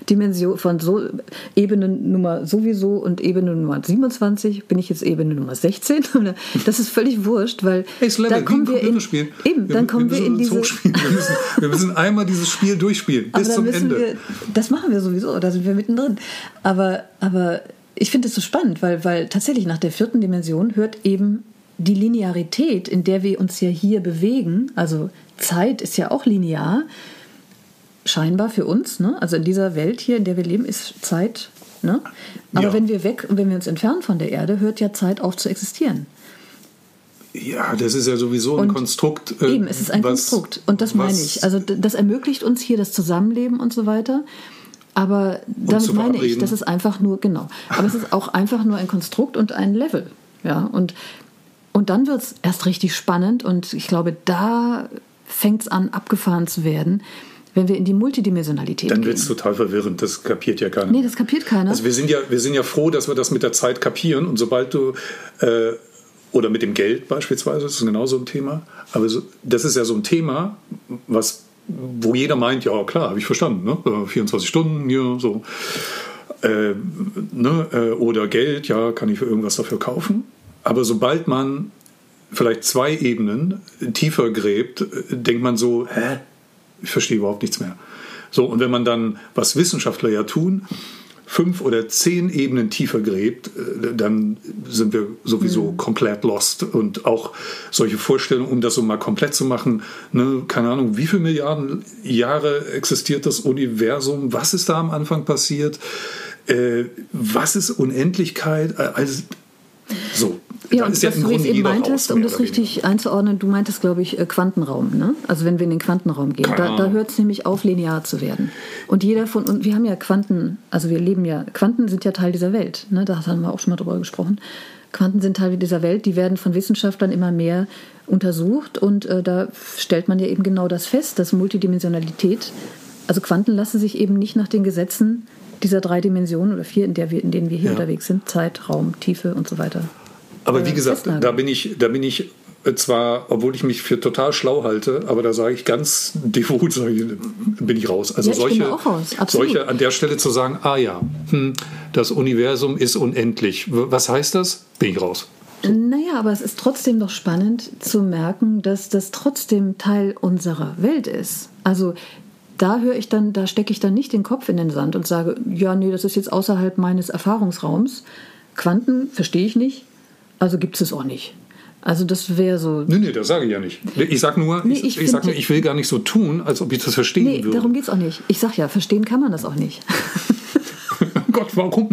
Dimension, von so Ebene Nummer sowieso und Ebene Nummer siebenundzwanzig, bin ich jetzt Ebene Nummer sechzehn? Oder? Das ist völlig wurscht, weil hey, dann kommen wir in eben, wir, dann kommen wir, wir in diese wir müssen, wir müssen einmal dieses Spiel durchspielen bis zum Ende. Wir, das machen wir sowieso, da sind wir mittendrin. Aber aber ich finde es so spannend, weil weil tatsächlich nach der vierten Dimension hört eben die Linearität, in der wir uns ja hier bewegen, also Zeit ist ja auch linear, scheinbar für uns, ne? Also in dieser Welt hier, in der wir leben, ist Zeit, ne? Aber ja. wenn wir weg und wenn wir uns entfernen von der Erde, hört ja Zeit auf zu existieren. Ja, das ist ja sowieso ein und Konstrukt. Äh, eben, es ist ein was, Konstrukt und das meine ich. Also das ermöglicht uns hier das Zusammenleben und so weiter. Aber damit meine ich, das ist einfach nur, genau. Aber es ist auch einfach nur ein Konstrukt und ein Level. Ja, und, und dann wird es erst richtig spannend und ich glaube, da fängt es an, abgefahren zu werden, wenn wir in die Multidimensionalität dann gehen. Dann wird es total verwirrend, das kapiert ja keiner. Nee, das kapiert keiner. Also wir sind ja, wir sind ja froh, dass wir das mit der Zeit kapieren und sobald du... Äh, Oder mit dem Geld beispielsweise, das ist genau so ein Thema. Aber so, das ist ja so ein Thema, was, wo jeder meint, ja klar, habe ich verstanden, ne? vierundzwanzig Stunden, ja, so. Äh, ne? Oder Geld, ja, kann ich für irgendwas dafür kaufen. Aber sobald man vielleicht zwei Ebenen tiefer gräbt, denkt man so, hä? Ich verstehe überhaupt nichts mehr. So, und wenn man dann, was Wissenschaftler ja tun, fünf oder zehn Ebenen tiefer gräbt, dann sind wir sowieso mhm. komplett lost. Und auch solche Vorstellungen, um das so mal komplett zu machen, ne, keine Ahnung, wie viele Milliarden Jahre existiert das Universum? Was ist da am Anfang passiert? Äh, was ist Unendlichkeit? Also, so. Ja, und was ja du jetzt eben meintest, raus, um das richtig weniger. einzuordnen, du meintest, glaube ich, Quantenraum, ne? Also wenn wir in den Quantenraum gehen, da, da hört es nämlich auf, linear zu werden. Und jeder von uns, wir haben ja Quanten, also wir leben ja, Quanten sind ja Teil dieser Welt, ne? Da haben wir auch schon mal drüber gesprochen. Quanten sind Teil dieser Welt, die werden von Wissenschaftlern immer mehr untersucht und äh, da stellt man ja eben genau das fest, dass Multidimensionalität, also Quanten lassen sich eben nicht nach den Gesetzen dieser drei Dimensionen oder vier, in, der wir, in denen wir hier ja. unterwegs sind, Zeit, Raum, Tiefe und so weiter. Aber wie gesagt, da bin ich, da bin ich zwar, obwohl ich mich für total schlau halte, aber da sage ich ganz devot, sage ich, bin ich raus. Also ja, ich solche, bin auch raus. solche an der Stelle zu sagen, ah ja, hm, das Universum ist unendlich. Was heißt das? Bin ich raus. So. Naja, aber es ist trotzdem noch spannend zu merken, dass das trotzdem Teil unserer Welt ist. Also da höre ich dann, da stecke ich dann nicht den Kopf in den Sand und sage, ja, nee, das ist jetzt außerhalb meines Erfahrungsraums. Quanten verstehe ich nicht. Also gibt es auch nicht. Also das wäre so... Nee, nee, das sage ich ja nicht. Ich sage nur, nee, ich, ich, ich, sag nur, ich will gar nicht so tun, als ob ich das verstehen nee, würde. Nee, darum geht es auch nicht. Ich sage ja, verstehen kann man das auch nicht. Gott, warum?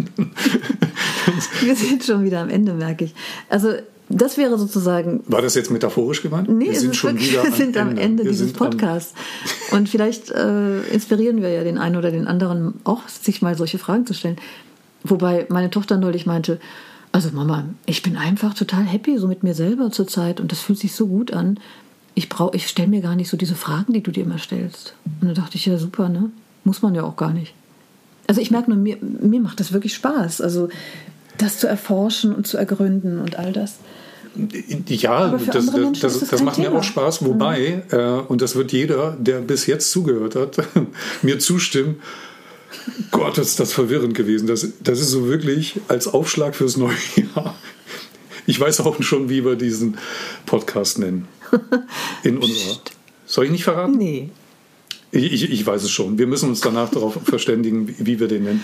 Wir sind schon wieder am Ende, merke ich. Also das wäre sozusagen... War das jetzt metaphorisch gemeint? Nee, wir sind schon wirklich, wieder am Ende. Wir sind am Ende, Ende dieses Podcasts. Und vielleicht äh, inspirieren wir ja den einen oder den anderen auch, sich mal solche Fragen zu stellen. Wobei meine Tochter neulich meinte... Also Mama, ich bin einfach total happy so mit mir selber zurzeit und das fühlt sich so gut an. Ich brauche, ich stelle mir gar nicht so diese Fragen, die du dir immer stellst. Und da dachte ich, ja super, ne? Muss man ja auch gar nicht. Also ich merke nur, mir, mir macht das wirklich Spaß, also das zu erforschen und zu ergründen und all das. Ja, das, das, das, das macht Thema. Mir auch Spaß, wobei, mhm. äh, und das wird jeder, der bis jetzt zugehört hat, mir zustimmen, Gott, ist das verwirrend gewesen. Das, das ist so wirklich als Aufschlag fürs neue Jahr. Ich weiß auch schon, wie wir diesen Podcast nennen. In unserer. Soll ich nicht verraten? Nee. Ich, ich, ich weiß es schon. Wir müssen uns danach darauf verständigen, wie wir den nennen.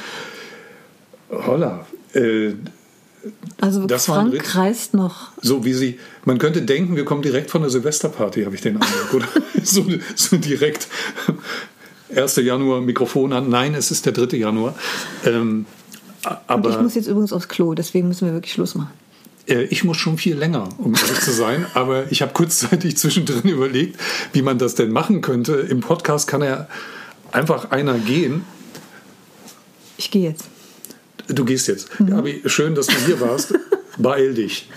Holla. Äh, also das Frank reist noch. So wie sie. Man könnte denken, wir kommen direkt von der Silvesterparty, habe ich den Eindruck, oder? So, so direkt. ersten Januar Mikrofon an. Nein, es ist der dritte Januar. Ähm, aber und ich muss jetzt übrigens aufs Klo, deswegen müssen wir wirklich Schluss machen. Äh, ich muss schon viel länger, um ehrlich zu sein. Aber ich habe kurzzeitig zwischendrin überlegt, wie man das denn machen könnte. Im Podcast kann ja einfach einer gehen. Ich gehe jetzt. Du gehst jetzt. Mhm. Gabi, schön, dass du hier warst. Beeil dich.